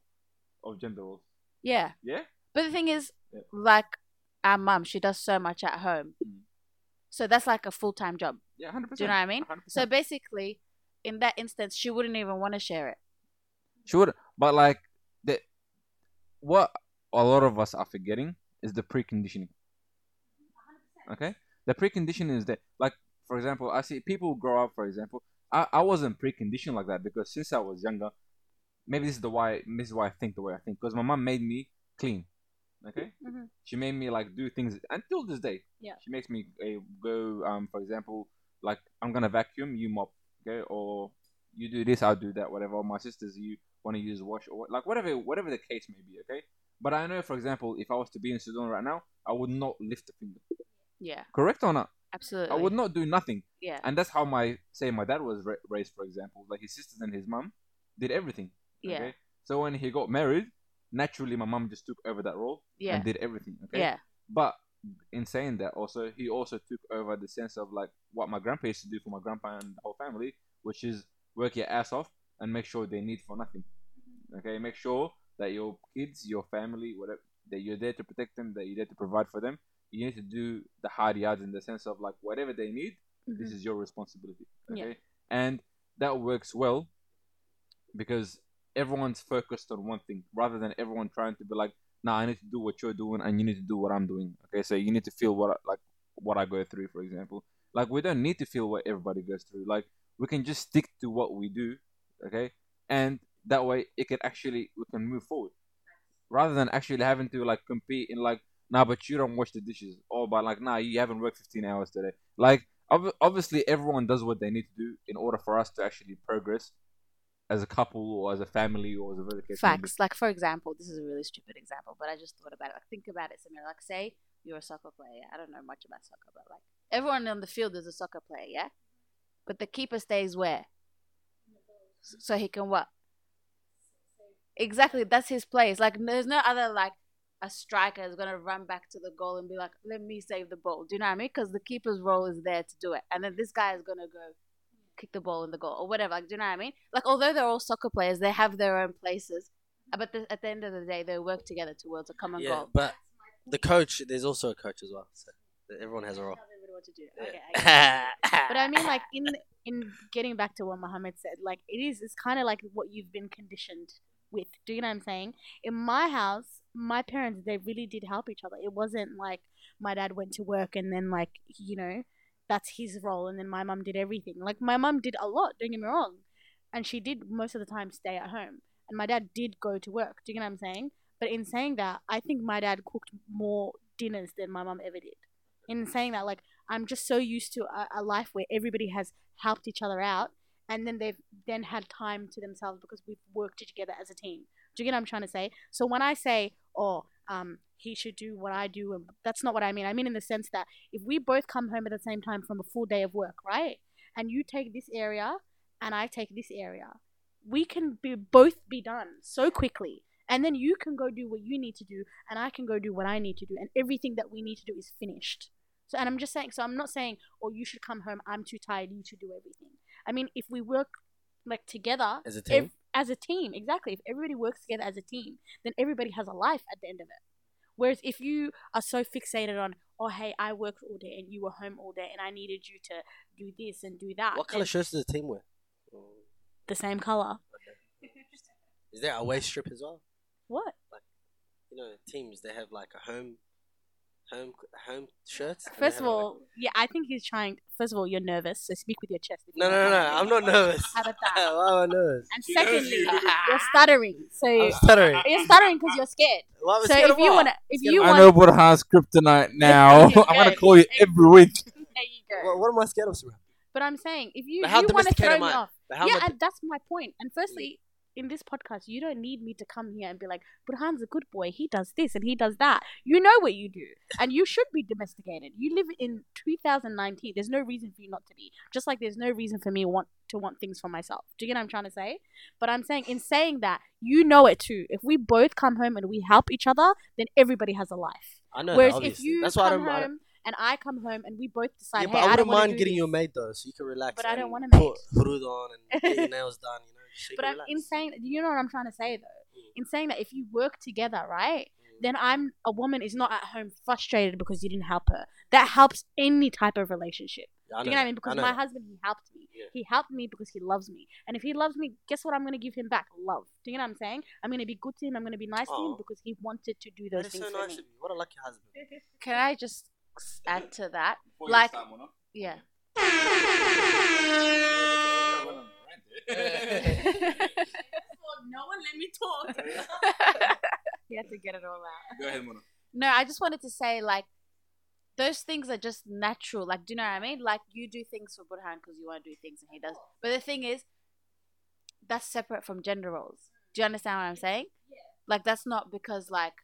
of gender roles. Yeah. Yeah. But the thing is, yeah. like our mum, she does so much at home. Mm. So that's like a full-time job. Yeah, one hundred percent. Do you know what I mean? one hundred percent. So basically, in that instance, she wouldn't even want to share it. She would. But like, the, what a lot of us are forgetting is the preconditioning. Okay, the precondition is that, like, for example, I see people grow up. For example, I, I wasn't preconditioned like that because since I was younger, maybe this is the why. This is why I think the way I think because my mom made me clean. Okay, mm-hmm. She made me like do things until this day. Yeah, she makes me uh, go. Um, for example, like I'm gonna vacuum, you mop. Okay, or you do this, I'll do that. Whatever. Or my sisters, you want to use wash or like whatever, whatever the case may be. Okay, but I know, for example, if I was to be in Sudan right now, I would not lift a finger. Yeah. Correct or not? Absolutely. I would not do nothing. Yeah. And that's how my say my dad was ra- raised, for example. Like his sisters and his mum did everything. Yeah. Okay? So when he got married, naturally my mum just took over that role yeah. and did everything. Okay. Yeah. But in saying that, also he also took over the sense of like what my grandpa used to do for my grandpa and the whole family, which is work your ass off and make sure they need for nothing. Okay. Make sure that your kids, your family, whatever, that you're there to protect them, that you're there to provide for them. You need to do the hard yards in the sense of like whatever they need, mm-hmm. this is your responsibility. Okay. Yeah. And that works well because everyone's focused on one thing rather than everyone trying to be like, nah, I need to do what you're doing and you need to do what I'm doing. Okay. So you need to feel what like what I go through, for example. Like we don't need to feel what everybody goes through. Like we can just stick to what we do. Okay. And that way it can actually we can move forward. Rather than actually having to like compete in like nah, but you don't wash the dishes. Oh, but like, nah, you haven't worked fifteen hours today. Like, ob- obviously, everyone does what they need to do in order for us to actually progress as a couple or as a family or as a relationship. Facts. Like, for example, this is a really stupid example, but I just thought about it. Like, think about it, Samira. Like, say you're a soccer player. I don't know much about soccer, but like, everyone on the field is a soccer player, yeah? But the keeper stays where? So he can what? Exactly. That's his place. Like, there's no other, like, a striker is going to run back to the goal and be like, let me save the ball. Do you know what I mean? Because the keeper's role is there to do it. And then this guy is going to go kick the ball in the goal or whatever. Like, do you know what I mean? Like, although they're all soccer players, they have their own places. But the, at the end of the day, they work together towards a common yeah, goal. But the coach, there's also a coach as well. So everyone has a role. What to do. Yeah. Okay, I but I mean, like, in, in getting back to what Muhammad said, like, it is, it's kind of like what you've been conditioned with. Do you know what I'm saying? In my house, my parents, they really did help each other. It wasn't like my dad went to work and then like, you know, that's his role and then my mum did everything. Like my mum did a lot, don't get me wrong. And she did most of the time stay at home. And my dad did go to work. Do you know what I'm saying? But in saying that, I think my dad cooked more dinners than my mum ever did. In saying that, like I'm just so used to a, a life where everybody has helped each other out and then they've then had time to themselves because we've worked together as a team. Do you get what I'm trying to say? So when I say, oh, um, he should do what I do, and that's not what I mean. I mean in the sense that if we both come home at the same time from a full day of work, right? And you take this area and I take this area, we can be, both be done so quickly. And then you can go do what you need to do and I can go do what I need to do. And everything that we need to do is finished. So, and I'm just saying, so I'm not saying, oh, you should come home, I'm too tired, you should do everything. I mean, if we work like together as a team, if, as a team, exactly. If everybody works together as a team, then everybody has a life at the end of it. Whereas if you are so fixated on, oh, hey, I worked all day and you were home all day and I needed you to do this and do that. What colour shirts does the team wear? The same colour. Okay. Is there a waist strip as well? What? Like, you know, teams, they have like a home... Home home shirts? First of all, like... yeah, I think he's trying... First of all, you're nervous, so speak with your chest. No, no, no, no, I'm not nervous. How about that? Why am I nervous? And she secondly, you. you're stuttering. So I'm stuttering. You're stuttering because you're scared. Well, so scared if you want to... if you I want... know Burhan's kryptonite now. Okay, I'm going to call you every week. There you go. What, what am I scared of, Samira? But I'm saying, if you, you want to throw me off... Yeah, my... and that's my point. And firstly... in this podcast, you don't need me to come here and be like, Burhan's a good boy, he does this and he does that. You know what you do. And you should be domesticated. You live in two thousand nineteen. There's no reason for you not to be. Just like there's no reason for me want to want things for myself. Do you get what I'm trying to say? But I'm saying, in saying that, you know it too. If we both come home and we help each other, then everybody has a life. I know. Whereas that, if you That's come why I don't, home I don't... and I come home and we both decide, yeah, but hey, I, I don't mind do getting this. You a maid though, so you can relax. But I don't want to put hood on and get your nails done, you know. So but I'm in saying, you know what I'm trying to say though? Mm. In saying that if you work together, right, mm. then I'm a woman is not at home frustrated because you didn't help her. That helps any type of relationship. Yeah, you know what I mean? Because I my husband, he helped me. Yeah. He helped me because he loves me. And if he loves me, guess what I'm going to give him back? Love. Do you know what I'm saying? I'm going to be good to him. I'm going to be nice oh. to him because he wanted to do those that things so nice for me. What a lucky husband. Can I just add to that? Before like, start, yeah. No one let me talk. You have to get it all out. Go ahead, Muna. No, I just wanted to say, like, those things are just natural. Like, do you know what I mean? Like, you do things for Burhan because you want to do things, and he does. But the thing is, that's separate from gender roles. Do you understand what I'm saying? Yeah. Like, that's not because, like,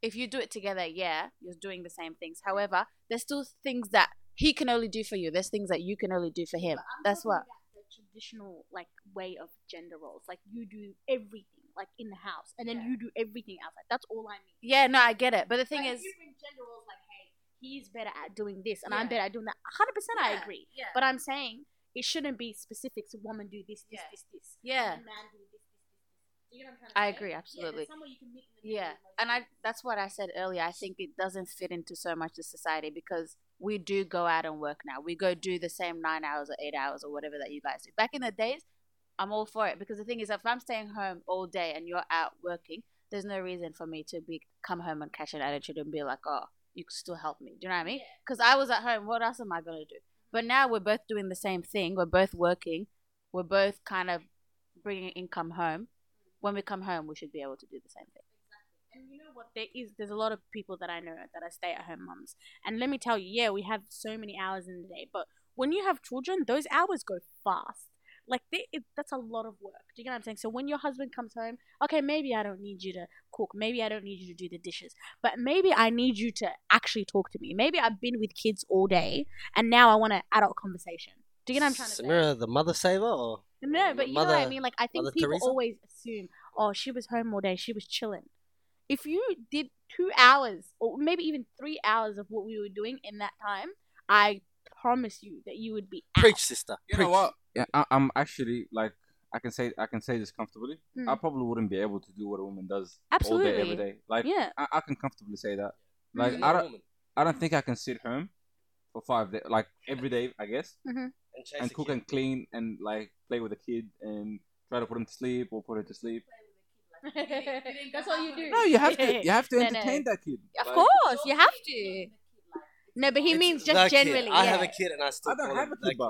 if you do it together, yeah, you're doing the same things. However, there's still things that he can only do for you. There's things that you can only do for him. That's what. Traditional like way of gender roles, like you do everything like in the house and then yeah. you do everything outside. That's all I mean. Yeah, no, I get it, but the thing but is if you bring gender roles like, hey, he's better at doing this and yeah. I'm better at doing that, one hundred percent yeah. I agree yeah. but I'm saying it shouldn't be specific to woman do this this yeah. this this yeah and man do this, this. You know what I'm trying to I say? agree absolutely yeah, you can meet in the yeah. and I that's what I said earlier. I think it doesn't fit into so much the society because we do go out and work now. We go do the same nine hours or eight hours or whatever that you guys do. Back in the days, I'm all for it. Because the thing is, if I'm staying home all day and you're out working, there's no reason for me to be come home and catch an attitude and be like, oh, you can still help me. Do you know what I mean? Because I was at home. What else am I going to do? But now we're both doing the same thing. We're both working. We're both kind of bringing income home. When we come home, we should be able to do the same thing. And you know what, there is, there's a lot of people that I know that are stay-at-home mums. And let me tell you, yeah, we have so many hours in the day. But when you have children, those hours go fast. Like, they, it, that's a lot of work. Do you get what I'm saying? So when your husband comes home, okay, maybe I don't need you to cook. Maybe I don't need you to do the dishes. But maybe I need you to actually talk to me. Maybe I've been with kids all day, and now I want an adult conversation. Do you get what I'm trying to say? Samira, the mother saver? Or no, but you mother, know what I mean? Like, I think people Teresa? always assume, oh, she was home all day. She was chilling. If you did two hours or maybe even three hours of what we were doing in that time, I promise you that you would be out. Preach, sister. You Preach. know what? Yeah, I, I'm actually like I can say I can say this comfortably. Mm. I probably wouldn't be able to do what a woman does Absolutely. all day every day. Like yeah. I, I can comfortably say that. Like mm-hmm. I don't I don't think I can sit home for five days, like every day, I guess, mm-hmm. and, and cook and clean and like play with a kid and try to put him to sleep or put her to sleep. You didn't, you didn't That's what you do. No, you have to. You have to entertain no, no. that kid. Of like, course, you have to. No, but he means just generally. Yeah. I have a kid, and I still I don't have a kid. Kid.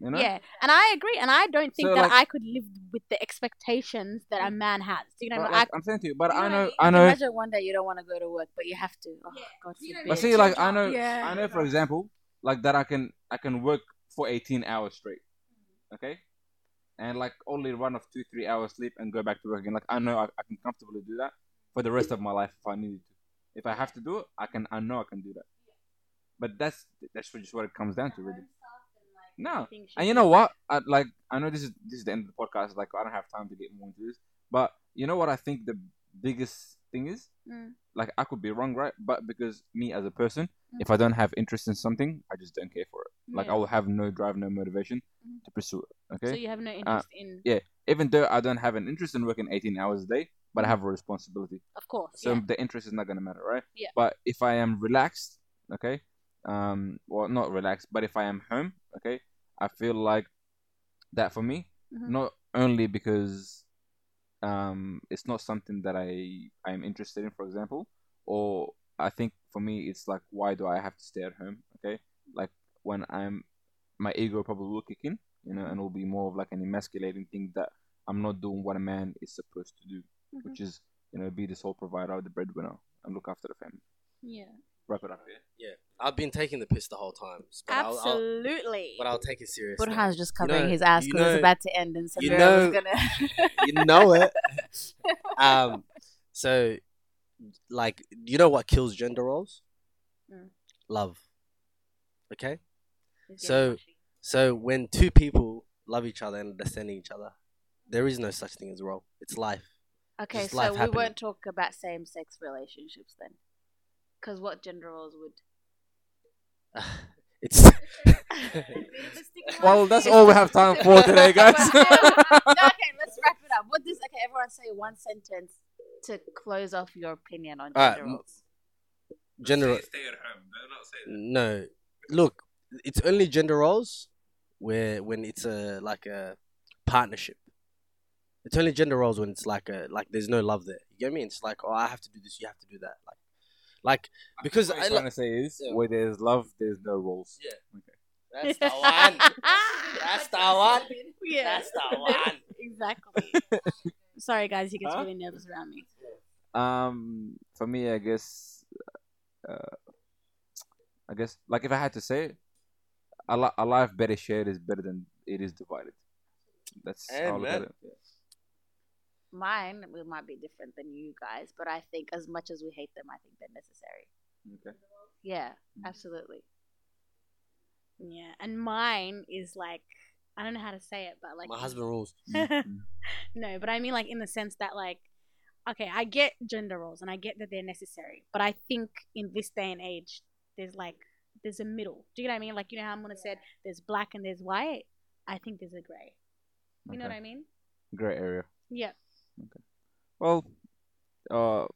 You know? Yeah, and I agree, and I don't think so, that like, I could live with the expectations that a man has. Do you know? But, like, I, I'm saying to you, but you I know, I know. Imagine one day you don't want to go to work, but you have to. Oh, yeah. God forbid. But see, like I know, yeah. I know. For example, like that, I can, I can work for eighteen hours straight. Okay. And like only run off two, three hours sleep and go back to work again. Like I know I, I can comfortably do that for the rest of my life if I needed to. If I have to do it, I can. I know I can do that. But that's that's just what it comes down to, really. No, and you know what? I, like I know this is this is the end of the podcast. Like I don't have time to get more into this. But you know what? I think the biggest thing is, mm. like, I could be wrong, right? But because me as a person, mm. if I don't have interest in something, I just don't care for it. Yeah. Like, I will have no drive, no motivation mm. to pursue it, okay? So you have no interest uh, in... Yeah, even though I don't have an interest in working eighteen hours a day, but I have a responsibility. Of course, So yeah. the interest is not going to matter, right? Yeah. But if I am relaxed, okay? Um, well, not relaxed, but if I am home, okay? I feel like that for me, mm-hmm. not only because... Um, it's not something that I am interested in, for example, or I think for me it's like, why do I have to stay at home? Okay, like when I'm, my ego probably will kick in, you know, and it'll be more of like an emasculating thing that I'm not doing what a man is supposed to do, mm-hmm. which is, you know, be the sole provider, the breadwinner, and look after the family. Yeah. Wrap it up. Yeah. yeah. I've been taking the piss the whole time. But Absolutely. I'll, I'll, but I'll take it seriously. Burhan's just covering you know, his ass because you know, it's about to end and Samira you know, was gonna You know it. Um so like you know what kills gender roles? Mm. Love. Okay? Yeah, so actually. so when two people love each other and understanding each other, there is no such thing as role. It's life. Okay, just so life we happening. won't talk about same sex relationships then. Because what gender roles would... Uh, it's... well, that's all we have time for today, guys. Okay, let's wrap it up. What does... Okay, everyone say one sentence to close off your opinion on gender uh, roles. Gender... Say stay at home. They're not saying that. No. Look, it's only gender roles where when it's a like a partnership. It's only gender roles when it's like a... Like, there's no love there. You get me? It's like, oh, I have to do this. You have to do that. Like, Like, because what I, I like, want to say is, yeah. where there's love, there's no rules. Yeah. Okay. That's the one. That's the one. Yeah. That's the one. Exactly. Sorry, guys. He gets huh? really nervous around me. Um, for me, I guess, uh, I guess, like, if I had to say it, a, li- a life better shared is better than it is divided. That's Amen. how I look at it. Yeah. Mine we might be different than you guys, but I think as much as we hate them, I think they're necessary. Okay. Yeah, absolutely. Yeah, and mine is like I don't know how to say it, but like my husband rules. No, but I mean like in the sense that like, okay, I get gender roles and I get that they're necessary, but I think in this day and age, there's like there's a middle. Do you know what I mean? Like you know how I'm gonna said there's black and there's white. I think there's a grey. You okay. know what I mean? Grey area. Yeah. Okay. Well, uh,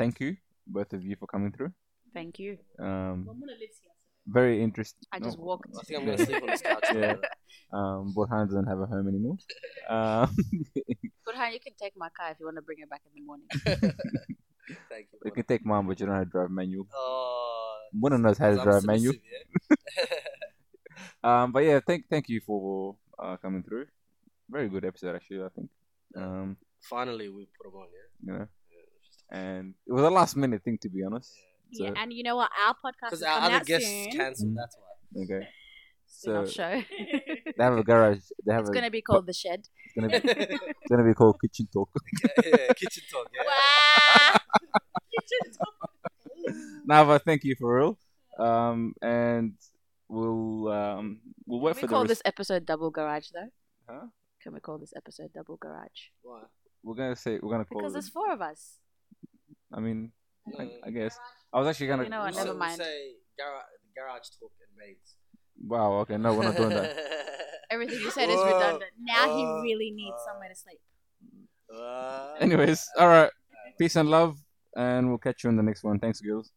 thank you, both of you, for coming through. Thank you. Um, well, Muna lives here. Very interesting. I just oh, walked. I think I'm going to sleep on this couch. Yeah. Um, Burhan doesn't have a home anymore. Um, Burhan, you can take my car if you want to bring it back in the morning. Thank you. You can take mine, but you don't have to drive manual. Oh. Muna knows how to drive manual. Yeah. um, but yeah, thank thank you for uh, coming through. Very good episode, actually. I think. Um. Finally, we put them on, yeah. You know, yeah, and it was a last-minute thing, to be honest. Yeah, so. yeah and you know what? Our podcast because our other guests soon. Cancelled. Mm-hmm. That's why. Okay. So show. They have a garage. They have. It's a, gonna be called the shed. It's gonna be. It's gonna be called Kitchen Talk. yeah, yeah, Kitchen Talk. Yeah. Wow. Kitchen Talk. Now, but thank you for real. Um, and we'll um we'll wait Can for we the. We call res- this episode Double Garage, though. Huh? Can we call this episode Double Garage? Why? We're gonna say we're gonna call because it. there's four of us. I mean, no. I, I guess I was actually gonna. You know what? Never mind. Say garage, garage talk and maids. Wow. Okay. No, we're not doing that. Everything you said Whoa. is redundant. Now Whoa. he really needs uh, somewhere to sleep. Uh, Anyways, all right. Peace and love, and we'll catch you in the next one. Thanks, girls.